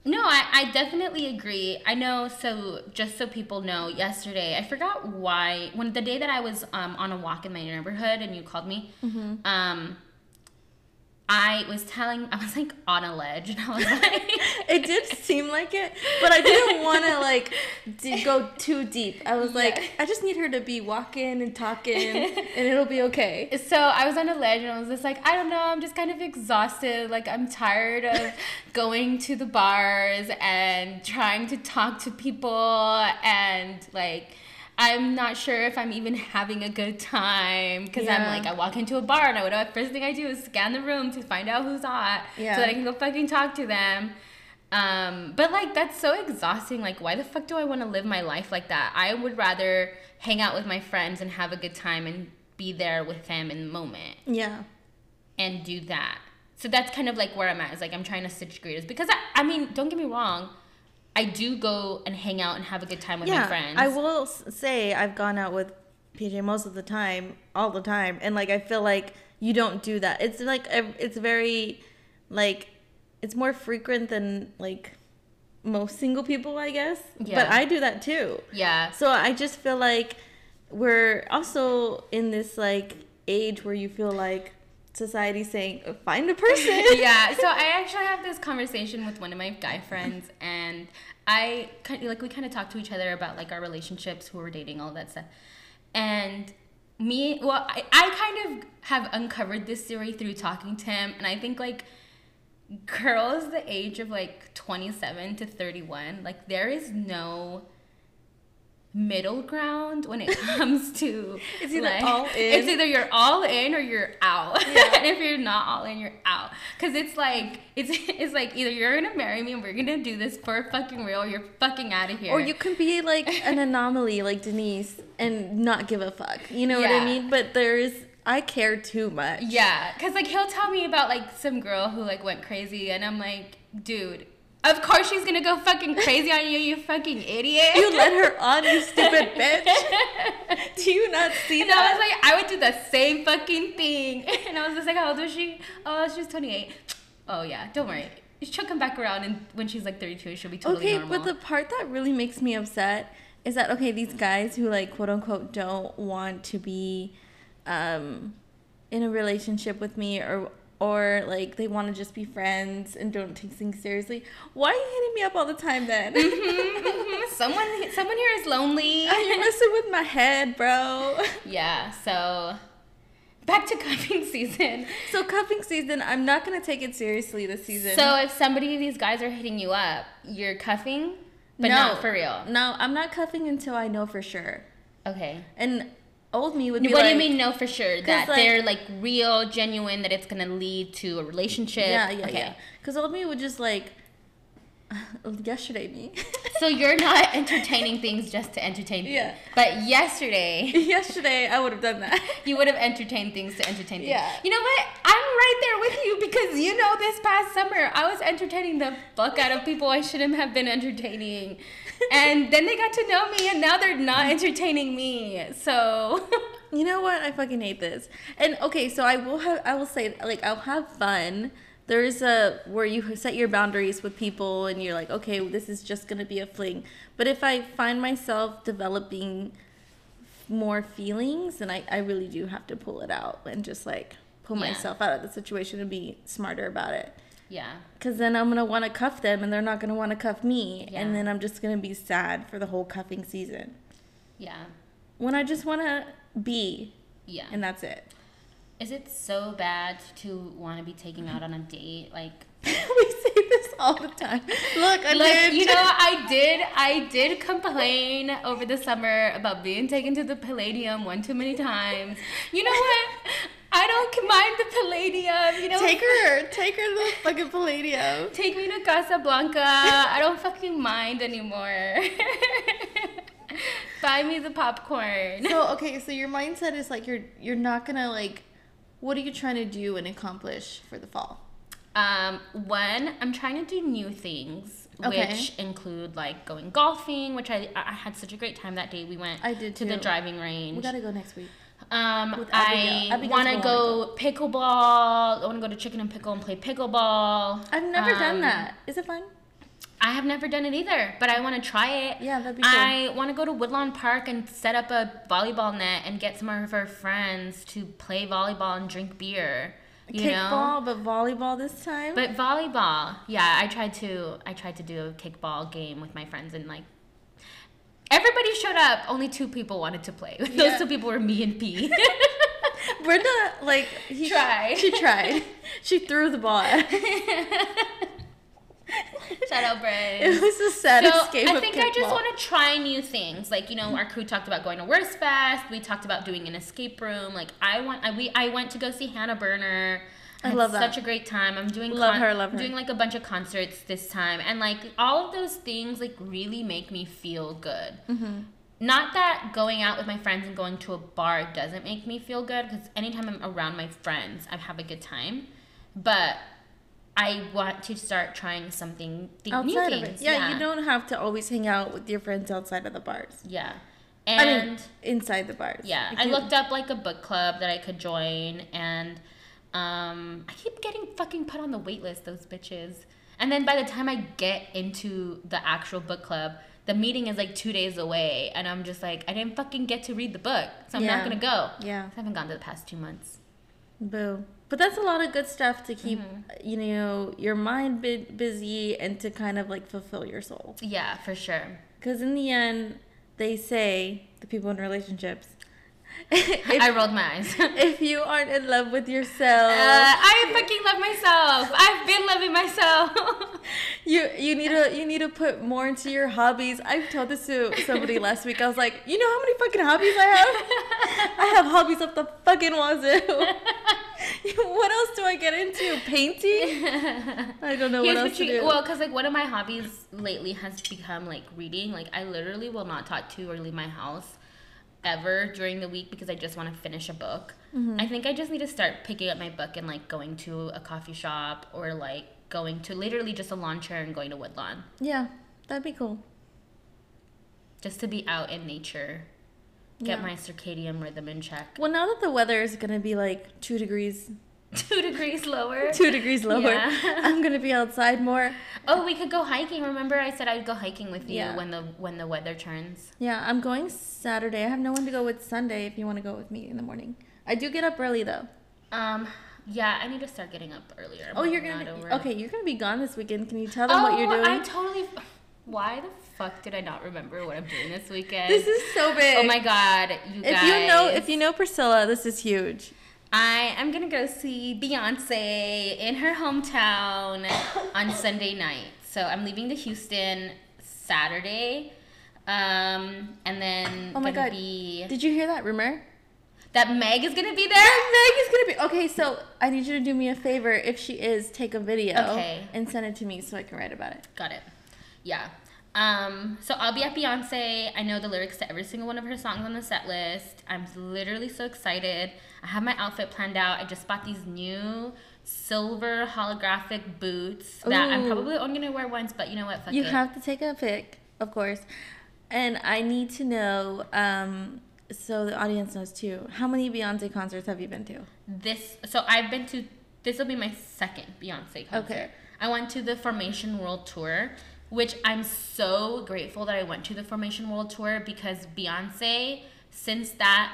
No, I definitely agree. I know, so just so people know, yesterday, I forgot why, when the day that I was on a walk in my neighborhood and you called me, mm-hmm. I was on a ledge, and I was like... It did seem like it, but I didn't want to, go too deep. I was like, I just need her to be walking and talking, and it'll be okay. So I was on a ledge, and I was just like, I don't know, I'm just kind of exhausted. Like, I'm tired of going to the bars and trying to talk to people, and, I'm not sure if I'm even having a good time because I walk into a bar and first thing I do is scan the room to find out who's hot so that I can go fucking talk to them. But that's so exhausting. Like, why the fuck do I want to live my life like that? I would rather hang out with my friends and have a good time and be there with him in the moment. Yeah. And do that. So that's kind of like where I'm at. Is like I'm trying to switch graders because I mean, don't get me wrong, I do go and hang out and have a good time with my friends. I will say I've gone out with PJ most of the time, all the time, and like I feel like you don't do that. It's like it's very like it's more frequent than like most single people, I guess. Yeah. But I do that too. Yeah. So I just feel like we're also in this like age where you feel like society saying find a person. Yeah, so I actually have this conversation with one of my guy friends, and I like we kind of talk to each other about like our relationships, who we're dating, all that stuff. And I kind of have uncovered this theory through talking to him, and I think like girls the age of like 27 to 31, like there is no middle ground when it comes to it's either like, all in. It's either you're all in or you're out. Yeah. And if you're not all in, you're out. Because it's like either you're gonna marry me and we're gonna do this for fucking real, or you're fucking out of here. Or you can be like an anomaly like Denise and not give a fuck. You know what I mean? But I care too much. Yeah, because like he'll tell me about like some girl who like went crazy, and I'm like, dude, of course she's going to go fucking crazy on you, you fucking idiot. You let her on, you stupid bitch. Do you not see and that? And I was like, I would do the same fucking thing. And I was just like, how old was she? Oh, she's 28. Oh, yeah, don't worry. She'll come back around, and when she's like 32, she'll be totally normal. Okay, but the part that really makes me upset is that, okay, these guys who like, quote unquote, don't want to be in a relationship with me or like they want to just be friends and don't take things seriously. Why are you hitting me up all the time then? Mm-hmm, mm-hmm. Someone here is lonely. I'm messing with my head, bro. Yeah, so back to cuffing season. So cuffing season, I'm not going to take it seriously this season. So if somebody of these guys are hitting you up, you're cuffing, but not for real. No, I'm not cuffing until I know for sure. Okay. And old me would be what like... What do you mean know for sure? That like, they're, like, real, genuine, that it's going to lead to a relationship? Yeah. Because old me would just, like, yesterday me. So you're not entertaining things just to entertain things. Yeah. But yesterday, I would have done that. You would have entertained things to entertain things. Yeah. You know what? I'm right there with you because, you know, this past summer, I was entertaining the fuck out of people I shouldn't have been entertaining. And then they got to know me, and now they're not entertaining me. So, you know what? I fucking hate this. And okay, so I will say, like, I'll have fun. There's where you set your boundaries with people, and you're like, okay, this is just gonna be a fling. But if I find myself developing more feelings, then I really do have to pull it out and just like pull myself out of the situation and be smarter about it. Yeah. Because then I'm going to want to cuff them, and they're not going to want to cuff me. Yeah. And then I'm just going to be sad for the whole cuffing season. Yeah. When I just want to be. Yeah. And that's it. Is it so bad to want to be taken out on a date? Like, we say this all the time. Look, you know, I did complain over the summer about being taken to the Palladium one too many times. You know what? I don't mind the Palladium, you know. Take her to the fucking Palladium. Take me to Casablanca. I don't fucking mind anymore. Buy me the popcorn. So your mindset is like you're not gonna like. What are you trying to do and accomplish for the fall? One, I'm trying to do new things, which include like going golfing, which I had such a great time that day. We went. I did too. To the driving range. We gotta go next week. I want to go pickleball. I want to go to Chicken and Pickle and play pickleball. I've never done that. Is it fun? I have never done it either, but I want to try it. Yeah, that'd be cool. I want to go to Woodlawn Park and set up a volleyball net and get some of our friends to play volleyball and drink beer. Kickball, but volleyball this time? But volleyball. Yeah, I tried to do a kickball game with my friends and like. Everybody showed up. Only 2 people wanted to play. Those 2 people were me and P. Brenda, like... She tried. She threw the ball at her. Shout out, Brenda. It was a saddest game of kickball. I think I just want to try new things. Like, you know, our crew talked about going to Worst Fest. We talked about doing an escape room. Like, I went to go see Hannah Berner. I love that. Such a great time. I'm doing doing like a bunch of concerts this time, and like all of those things like really make me feel good. Mm-hmm. Not that going out with my friends and going to a bar doesn't make me feel good, because anytime I'm around my friends, I have a good time. But I want to start trying something new things. Yeah, you don't have to always hang out with your friends outside of the bars. Yeah. And I mean, inside the bars. Yeah. I looked up like a book club that I could join, and I keep getting fucking put on the wait list, those bitches. And then by the time I get into the actual book club, the meeting is like 2 days away, and I'm just like, I didn't fucking get to read the book, so I'm not going to go. Yeah. I haven't gone to the past 2 months. Boo. But that's a lot of good stuff to keep, you know, your mind busy and to kind of like fulfill your soul. Yeah, for sure. Because in the end, they say, the people in relationships, I rolled my eyes. If you aren't in love with yourself, I fucking love myself. I've been loving myself. You need to put more into your hobbies. I told this to somebody last week. I was like, you know how many fucking hobbies I have? I have hobbies up the fucking wazoo. What else do I get into? Painting? I don't know what else to do. Well, because like one of my hobbies lately has become like reading. Like I literally will not talk to or leave my house ever during the week because I just want to finish a book. I think I just need to start picking up my book and like going to a coffee shop or like going to literally just a lawn chair and going to Woodlawn. Yeah, that'd be cool. Just to be out in nature. Get my circadian rhythm in check. Well, now that the weather is going to be like 2 degrees. 2 degrees lower. 2 degrees lower. Yeah. I'm going to be outside more. Oh, we could go hiking. Remember I said I'd go hiking with you when the weather turns. Yeah, I'm going Saturday. I have no one to go with Sunday if you want to go with me in the morning. I do get up early though. Yeah, I need to start getting up earlier. Oh, you're going to be gone this weekend. Can you tell them what you're doing? Why the fuck did I not remember what I'm doing this weekend? This is so big. Oh my God, you guys. If you know Priscilla, this is huge. I am going to go see Beyonce in her hometown on Sunday night. So I'm leaving to Houston Saturday. And then oh my God. Did you hear that rumor? That Meg is going to be there? Okay, so I need you to do me a favor. If she is, take a video and send it to me so I can write about it. Got it. Yeah. So I'll be at Beyonce. I know the lyrics to every single one of her songs on the set list. I'm literally so excited. I have my outfit planned out. I just bought these new silver holographic boots that I'm probably only going to wear once, but you know what? Fuck it. You have to take a pic, of course. And I need to know, so the audience knows too, how many Beyonce concerts have you been to? This will be my second Beyonce concert. Okay. I went to the Formation World Tour, which I'm so grateful that I went to the Formation World Tour, because Beyonce, since that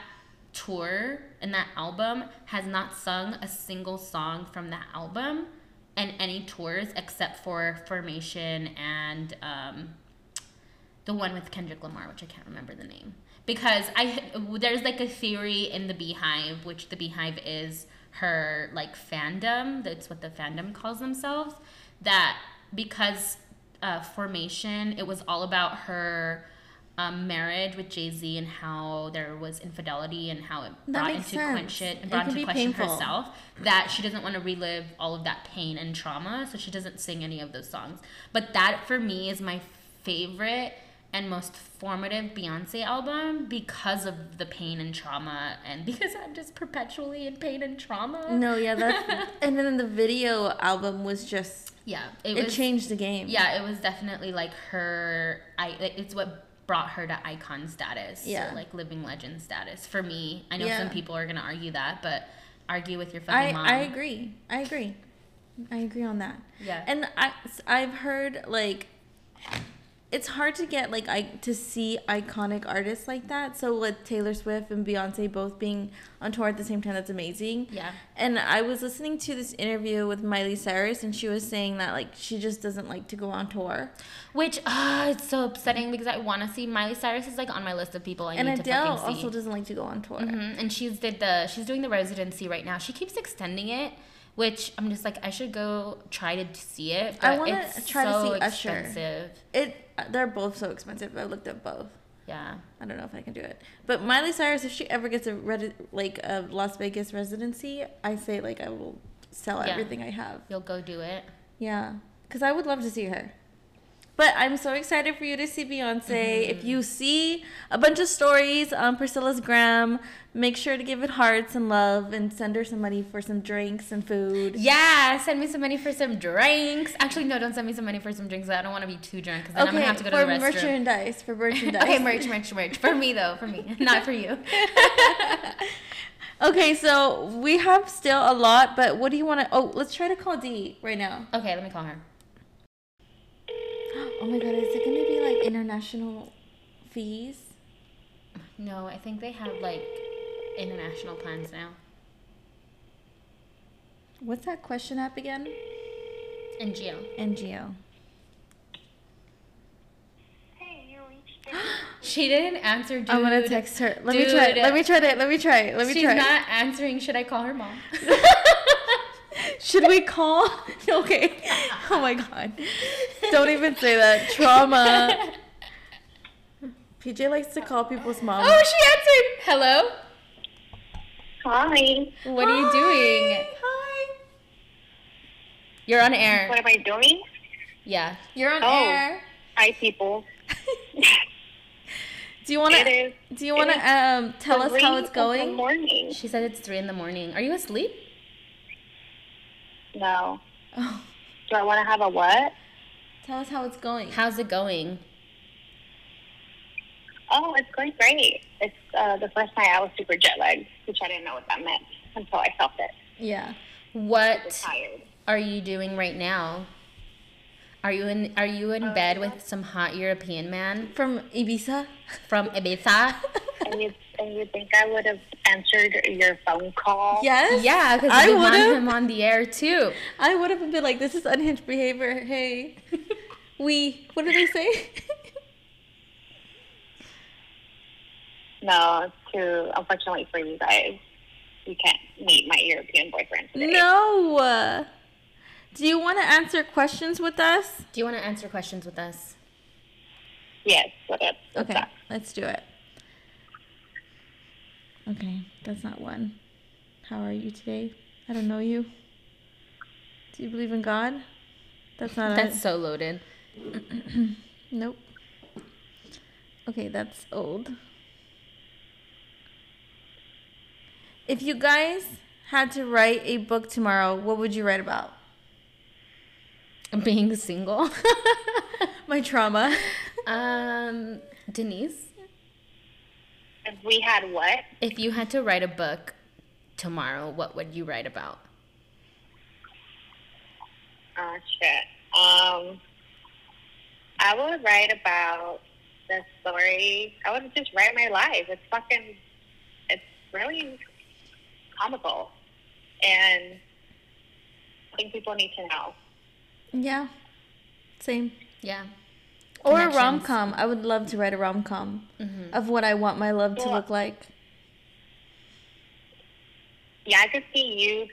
tour and that album, has not sung a single song from that album and any tours except for Formation and the one with Kendrick Lamar, which I can't remember the name. Because there's like a theory in the Beehive, which the Beehive is her like fandom. That's what the fandom calls themselves. That because... Formation, it was all about her marriage with Jay-Z and how there was infidelity and how it brought into question herself, that she doesn't want to relive all of that pain and trauma, so she doesn't sing any of those songs. But that for me is my favorite and most formative Beyonce album because of the pain and trauma, and because I'm just perpetually in pain and trauma. And then the video album was just... Yeah, it changed the game. Yeah, it was definitely like her. It's what brought her to icon status. Yeah, so like living legend status for me. I know some people are gonna argue that, but argue with your fucking mom. I agree. I agree on that. Yeah, and I've heard like it's hard to get like to see iconic artists like that. So with Taylor Swift and Beyonce both being on tour at the same time, that's amazing. Yeah. And I was listening to this interview with Miley Cyrus, and she was saying that like she just doesn't like to go on tour, which it's so upsetting because I want to see Miley Cyrus is like on my list of people I need to fucking see. Also doesn't like to go on tour. Mm-hmm. And she's doing the residency right now. She keeps extending it, which I'm just like, I should go try to see it. But I want to try to see expensive. Usher. They're both so expensive. I looked at both. Yeah. I don't know if I can do it. But Miley Cyrus, if she ever gets a Las Vegas residency, I say like I will sell everything I have. You'll go do it. Yeah. Because I would love to see her. But I'm so excited for you to see Beyonce. If you see a bunch of stories on Priscilla's gram, make sure to give it hearts and love and send her some money for some drinks and food. Yeah, send me some money for some drinks. Actually, no, don't send me some money for some drinks. I don't want to be too drunk because then I'm going to have to go to the restroom. For merchandise. Okay, merch. For me, though. For me. Not for you. Okay, so we have still a lot, but what do you want to... Oh, let's try to call Dee right now. Okay, let me call her. Oh my god, is it going to be like international fees? No, I think they have like international plans now. What's that question app again? NGO. Hey, you reached it. She didn't answer, dude. I'm going to text her. Let me try. She's not answering. Should I call her mom? Should we call? Okay. Oh my god. Don't even say that. Trauma. PJ likes to call people's mom. Oh, she answered. Hello? Hi. What are you doing? Hi. You're on air. What am I doing? Yeah. You're on air. Hi, people. Do you want to tell us how it's going? Morning. She said it's 3 a.m. Are you asleep? No. Oh. Do I want to have a what? Tell us how it's going. How's it going? Oh, it's going great. It's the first night I was super jet lagged, which I didn't know what that meant until I felt it. Yeah. What are you doing right now? Are you in bed with some hot European man from Ibiza? And you think I would have answered your phone call? Yes. Yeah, because I would have him on the air too. I would have been like, "This is unhinged behavior." Hey, what did they say? No, unfortunately for you guys, you can't meet my European boyfriend today. No. Do you want to answer questions with us? Yes. Okay, let's do it. Okay, that's not one. How are you today? I don't know you. Do you believe in God? That's so loaded. Nope. Okay, that's old. If you guys had to write a book tomorrow, what would you write about? Being single. My trauma. Denise? If we had what? If you had to write a book tomorrow, what would you write about? Oh, shit. I would write about the story. I would just write my life. It's really comical. And I think people need to know. Yeah. Same. Yeah. Or a rom-com. I would love to write a rom-com of what I want my love to look like. Yeah, I could see you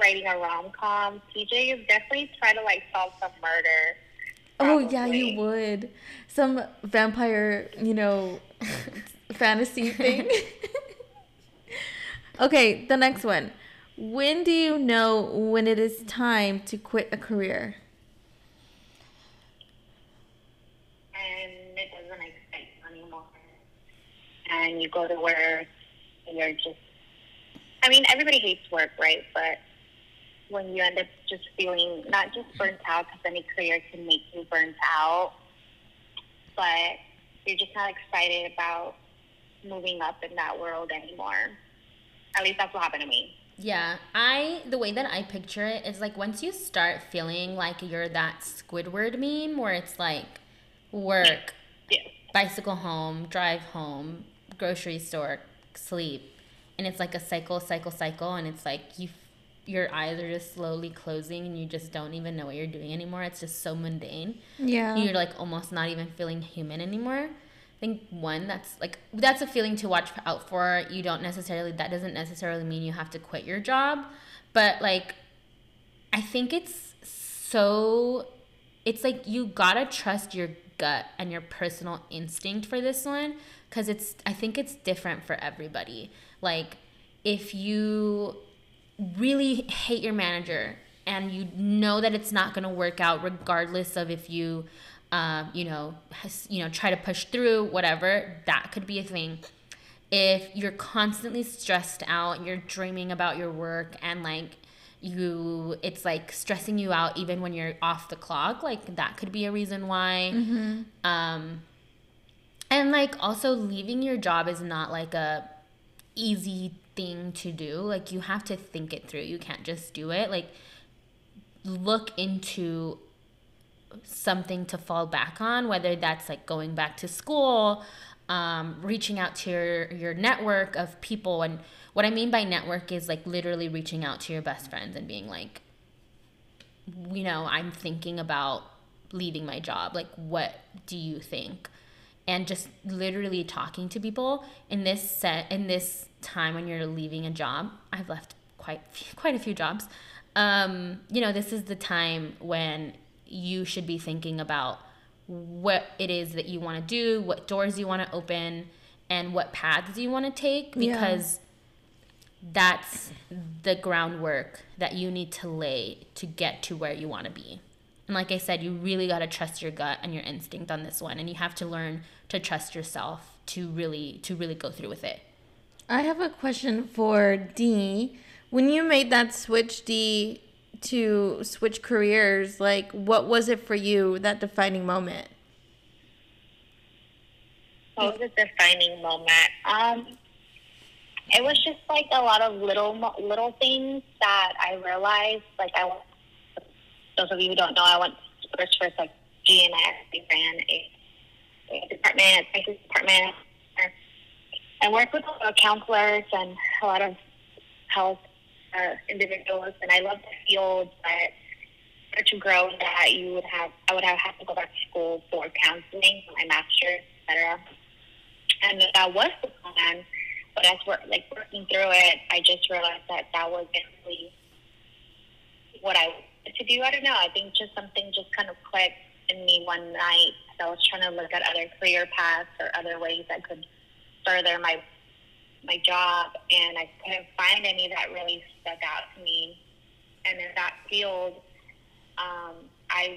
writing a rom-com. PJ is definitely trying to, solve some murder. Probably. Oh, yeah, you would. Some vampire, fantasy thing. Okay, the next one. When do you know when it is time to quit a career? It doesn't make sense anymore. And you go to work and you're just... I mean, everybody hates work, right? But when you end up just feeling not just burnt out, because any career can make you burnt out, but you're just not excited about moving up in that world anymore. At least that's what happened to me. Yeah, the way that I picture it is once you start feeling like you're that Squidward meme where it's work, bicycle home, drive home, grocery store, sleep, and it's a cycle, and it's your eyes are just slowly closing and you just don't even know what you're doing anymore. It's just so mundane. Yeah, and you're almost not even feeling human anymore. I think that's a feeling to watch out for. You don't necessarily that doesn't necessarily mean you have to quit your job, but I think it's you gotta trust your gut and your personal instinct for this one, because I think it's different for everybody. If you really hate your manager and you know that it's not going to work out regardless of if you try to push through, whatever, that could be a thing. If you're constantly stressed out, you're dreaming about your work and it's like stressing you out even when you're off the clock, like that could be a reason why. Mm-hmm. And also leaving your job is not like a easy thing to do. Like you have to think it through. You can't just do it. Like look into something to fall back on, whether that's like going back to school, reaching out to your network of people. And what I mean by network is like literally reaching out to your best friends and being like, I'm thinking about leaving my job. Like, what do you think? And just literally talking to people in this time when you're leaving a job. I've left quite a few jobs. This is the time when you should be thinking about what it is that you want to do, what doors you want to open, and what paths you want to take, because that's the groundwork that you need to lay to get to where you want to be. And like I said, you really got to trust your gut and your instinct on this one, and you have to learn to trust yourself to really go through with it. I have a question for D. When you made that switch, D, to switch careers, like what was it for you, that defining moment? What was the defining moment? It was just like a lot of little things that I realized. Like those of you who don't know, I went to first like G, and I actually ran a department, a crisis department, and worked with a lot of counselors and a lot of health individuals, and I love the field, but to grow that I would have to go back to school for counseling, for my master's, etc. And that was the plan, but as we're working through it, I just realized that wasn't really what I wanted to do. I don't know, I think just something just kind of clicked in me one night. So I was trying to look at other career paths or other ways that could further my job, and I couldn't find any that really stuck out to me. And in that field, I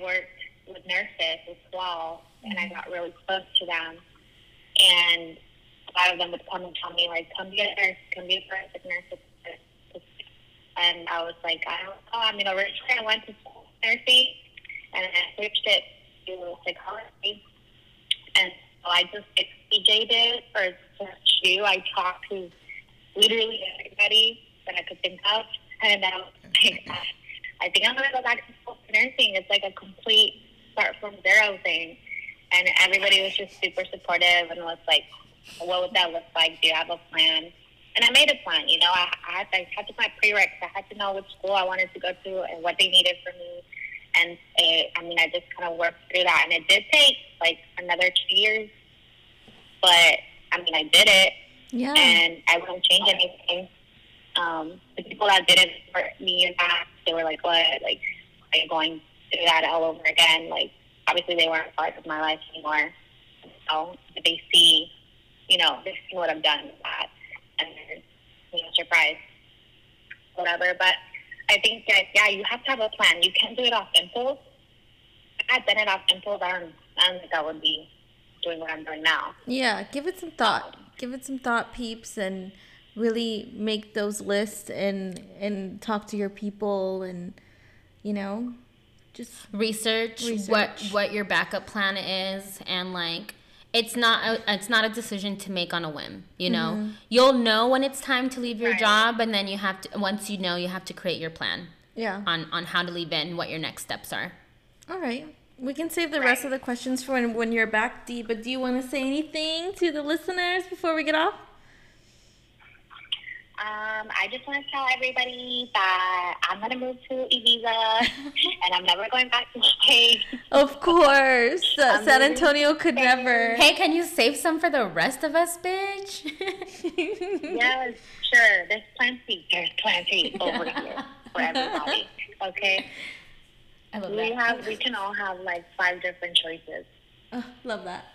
worked with nurses as well, and I got really close to them. And a lot of them would come and tell me, come be a nurse, come be a forensic nurse. And I was like, I don't know. I mean, originally I went to school nursing, and I switched it to psychology. And so I just expejated it for you. I talked to literally everybody that I could think of, and I was like, I think I'm going to go back to school for nursing. It's like a complete start from zero thing. And everybody was just super supportive and was like, what would that look like? Do you have a plan? And I made a plan. I had to do my prereqs. I had to know what school I wanted to go to and what they needed from me. And I just kind of worked through that. And it did take another 2 years, but I did it, and I wouldn't change anything. The people that didn't support me in that, they were like, what? Like going through that all over again. Like, obviously they weren't part of my life anymore. So they see, they see what I've done with that, and they're, surprised, whatever. But I think that, you have to have a plan. You can't do it off impulse. If I had done it off impulse, I don't think that would be doing what I'm doing now. Give it some thought. Give it some thought, peeps, and really make those lists and talk to your people, and just research. what your backup plan is. And it's not a decision to make on a whim. Mm-hmm. You'll know when it's time to leave your job, and then you have to, once you have to create your plan on how to leave it and what your next steps are. All right. We can save the rest of the questions for when you're back, Dee, but do you want to say anything to the listeners before we get off? I just want to tell everybody that I'm going to move to Ibiza, and I'm never going back to Spain. Of course. San Antonio could never. Hey, can you save some for the rest of us, bitch? Yes, sure. There's plenty over here for everybody. Okay? We can all have 5 different choices. Oh, love that.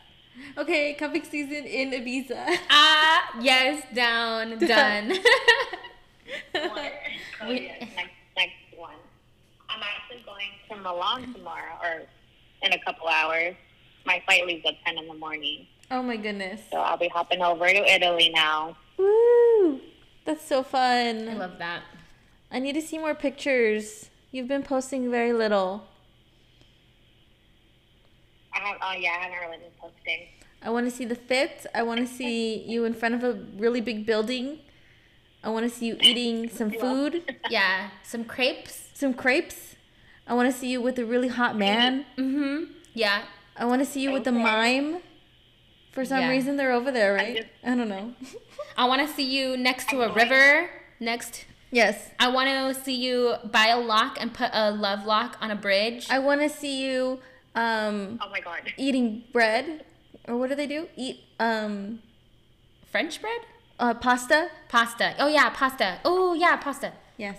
Okay, cupping season in Ibiza. Yes, done. Next one. I'm actually going to Milan tomorrow, or in a couple hours. my flight leaves at 10 in the morning. Oh, my goodness. So I'll be hopping over to Italy now. Woo! That's so fun. I love that. I need to see more pictures. You've been posting very little. I haven't really been posting. I want to see the fit. I want to see you in front of a really big building. I want to see you eating some food. Yeah, some crepes. Some crepes. I want to see you with a really hot man. Mm-hmm. Yeah. I want to see you with a mime. For some reason, they're over there, right? I don't know. I want to see you next to a river. Next. Yes. I want to see you buy a lock and put a love lock on a bridge. I want to see you oh my God. Eating bread. Or what do they do? Eat French bread? Pasta? Pasta. Oh, yeah, pasta. Oh, yeah, pasta. Yes.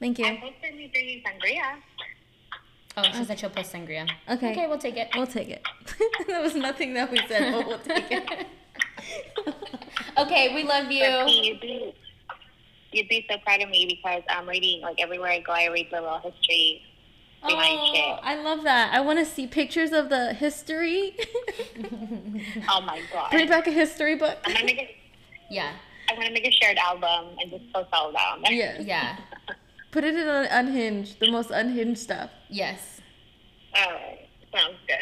Thank you. I'm hoping you're drinking sangria. Oh, she said she'll post sangria. Okay. Okay, we'll take it. We'll take it. There was nothing that we said, but we'll take it. Okay, we love you. You'd be so proud of me because I'm reading, like, everywhere I go, I read the little history. Oh, I love that. I want to see pictures of the history. Oh, my God. Bring back a history book. I'm going to make a shared album and just post all that on there. Yes. Yeah. Put it in on Unhinged, the most unhinged stuff. Yes. All right. Sounds good.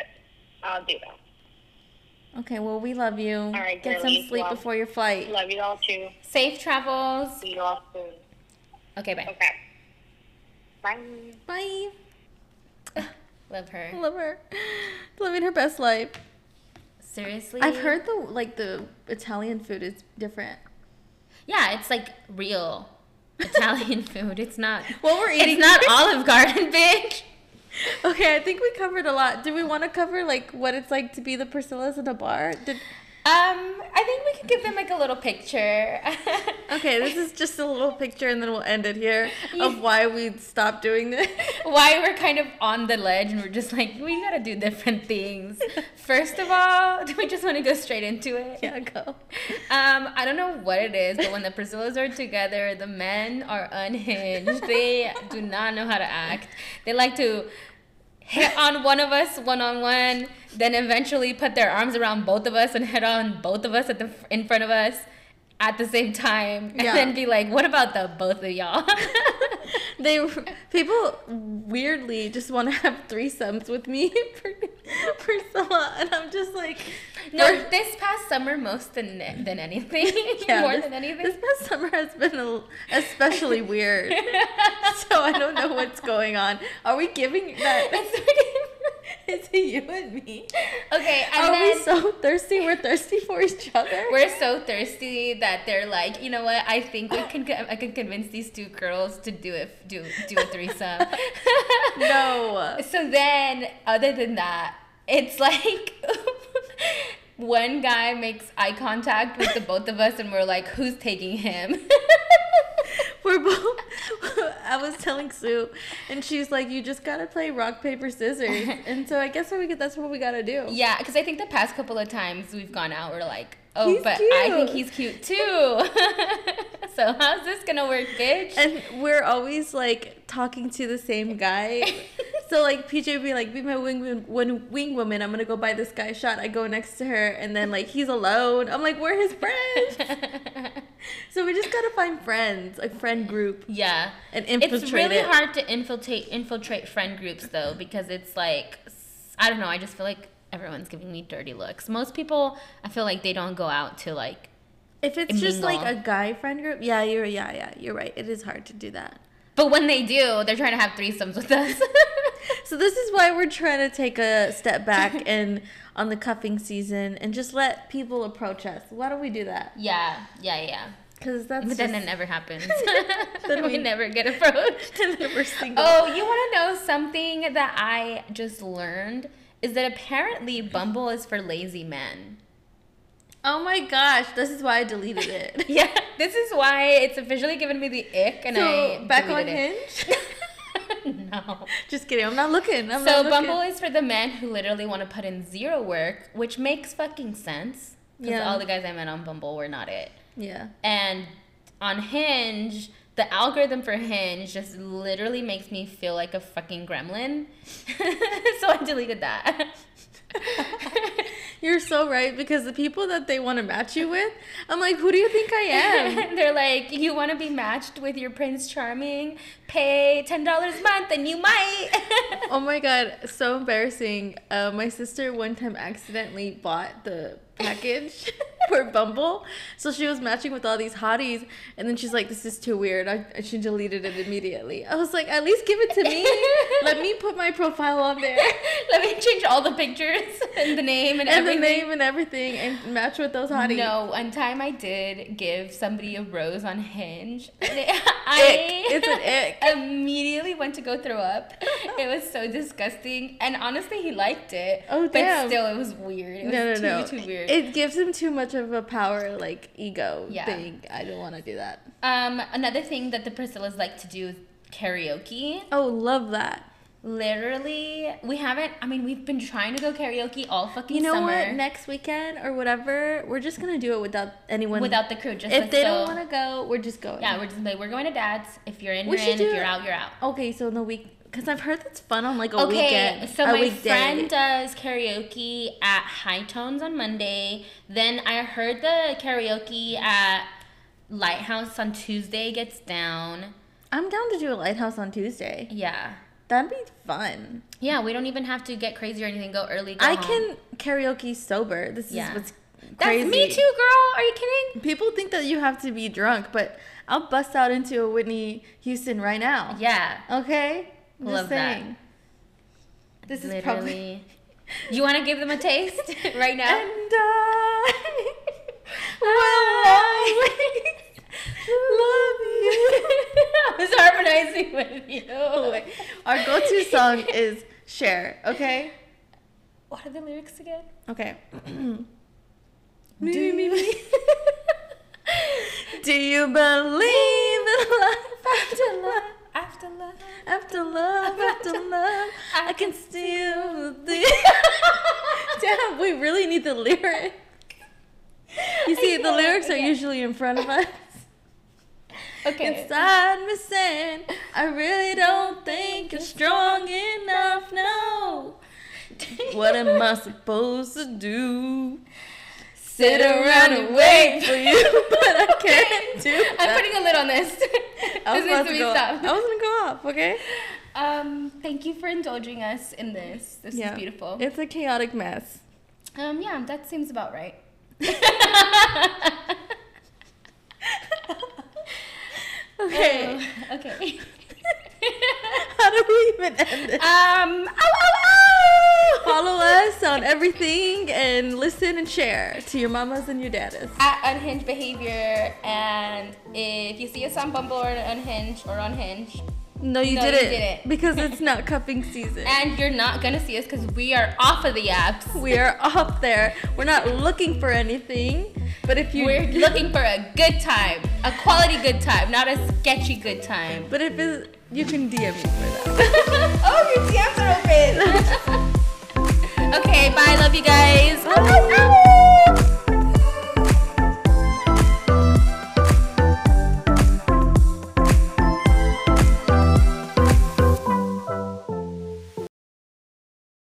I'll do that. Okay, well, we love you. All right, get girlies. Some sleep before your flight. Love you all, too. Safe travels. See you all soon. Okay, bye. Okay. Bye. Bye. Love her. Love her. Living her best life. Seriously? I've heard the Italian food is different. Yeah, it's like real Italian food. It's not what we're eating. It's not Olive Garden, bitch. Okay, I think we covered a lot. Do we want to cover what it's like to be the Priscillas at a bar? I think we could give them a little picture. Okay, this is just a little picture, and then we'll end it here of why we stopped doing this. Why we're kind of on the ledge, and we're just we gotta do different things. First of all, do we just want to go straight into it? Yeah, go. I don't know what it is, but when the Priscillas are together, the men are unhinged. They do not know how to act. They like to hit on one of us one-on-one, then eventually put their arms around both of us and hit on both of us in front of us at the same time, and then be like, what about the both of y'all? People weirdly just want to have threesomes with me Priscilla, and I'm just like... No, this past summer than anything. Yeah, more than anything. This past summer has been especially weird. So I don't know what's going on. Are we giving that? It's you and me. Okay, and we so thirsty? We're thirsty for each other. We're so thirsty that they're like, you know what? I think I can convince these two girls to do a threesome. No. So then, other than that, it's like... One guy makes eye contact with the both of us, and we're like, who's taking him? We're both... I was telling Sue, and she's like, you just got to play rock, paper, scissors. And so I guess that's what we got to do. Yeah, because I think the past couple of times we've gone out, we're like, oh, he's but cute. I think he's cute, too. So how's this going to work, bitch? And we're always, talking to the same guy. So, PJ would be like, be my wing woman. I'm going to go buy this guy a shot. I go next to her, and then, he's alone. I'm like, we're his friends. So we just got to find friends, a friend group. Yeah. And infiltrate. It's really hard to infiltrate friend groups, though, because it's I don't know. I just feel like everyone's giving me dirty looks. Most people, I feel like they don't go out to, if it's mingle. Just, a guy friend group. Yeah, you're right. It is hard to do that. But when they do, they're trying to have threesomes with us. So this is why we're trying to take a step back and on the cuffing season and just let people approach us. Why don't we do that? Yeah. Then it never happens. Then we never get approached. And then we're single. Oh, you want to know something that I just learned? Is that apparently Bumble is for lazy men. Oh my gosh, this is why I deleted it. Yeah, this is why it's officially given me the ick, and so I back on Hinge? No. Just kidding, I'm not looking. So Bumble is for the men who literally want to put in zero work, which makes fucking sense. Because all the guys I met on Bumble were not it. Yeah. And on Hinge, the algorithm for Hinge just literally makes me feel like a fucking gremlin. So I deleted that. You're so right, because the people that they want to match you with, I'm like, who do you think I am? They're like, you want to be matched with your Prince Charming? Pay $10 a month and you might. Oh my God, so embarrassing. My sister one time accidentally bought the package for Bumble. So she was matching with all these hotties, and then she's like, this is too weird. She deleted it immediately. I was like, at least give it to me. Let me put my profile on there. Let me change all the pictures and the name and everything. And the name and everything, and match with those hotties. No, one time I did give somebody a rose on Hinge. It's an ick. Immediately went to go throw up. It was so disgusting. And honestly, he liked it. Oh, damn. But still, it was weird. It was too weird. It gives him too much of a power, like, ego thing. I don't want to do that. Another thing that the Priscillas like to do is karaoke. Oh, love that. Literally, we've been trying to go karaoke all fucking summer. You know what? Next weekend or whatever, we're just going to do it without anyone. Without the crew. Just if they don't want to go, we're just going. Yeah, we're going to dad's. If you're in, you're in. If you're out, you're out. Okay, so in the week. Because I've heard that's fun on, like, a weekend. Okay, so my friend does karaoke at High Tones on Monday. Then I heard the karaoke at Lighthouse on Tuesday gets down. I'm down to do a Lighthouse on Tuesday. Yeah. That'd be fun. Yeah, we don't even have to get crazy or anything. Go early, go home. Can karaoke sober. This is what's crazy. That's me too, girl. Are you kidding? People think that you have to be drunk, but I'll bust out into a Whitney Houston right now. Yeah. Okay? Just love saying. That. This literally. Is probably. You want to give them a taste right now? And I will always love you. I was harmonizing with you. Oh, our go-to song is Cher, okay? What are the lyrics again? Okay. me. Do you believe in love after love? After love, I can still damn, we really need the lyrics. You see, the lyrics are usually in front of us. Okay. Inside me saying, I really don't think you're strong enough, no. What am I supposed to do? Sit around and wait for you, but I can't do that. I'm putting a lid on this. I was going to go off, okay? Thank you for indulging us in this. This is beautiful. It's a chaotic mess. Yeah, that seems about right. Okay. Oh, okay. How do we even end this? Follow us on everything and listen and share to your mamas and your daddas. At Unhinged Behavior, and if you see us on Bumble or Unhinged. No, you didn't. Because it's not cupping season. And you're not going to see us because we are off of the apps. We are off there. We're not looking for anything. But if we're looking for a good time. A quality good time. Not a sketchy good time. But if it's, you can DM me for that. Oh, your DMs are open. Okay, bye. Love you guys. Bye.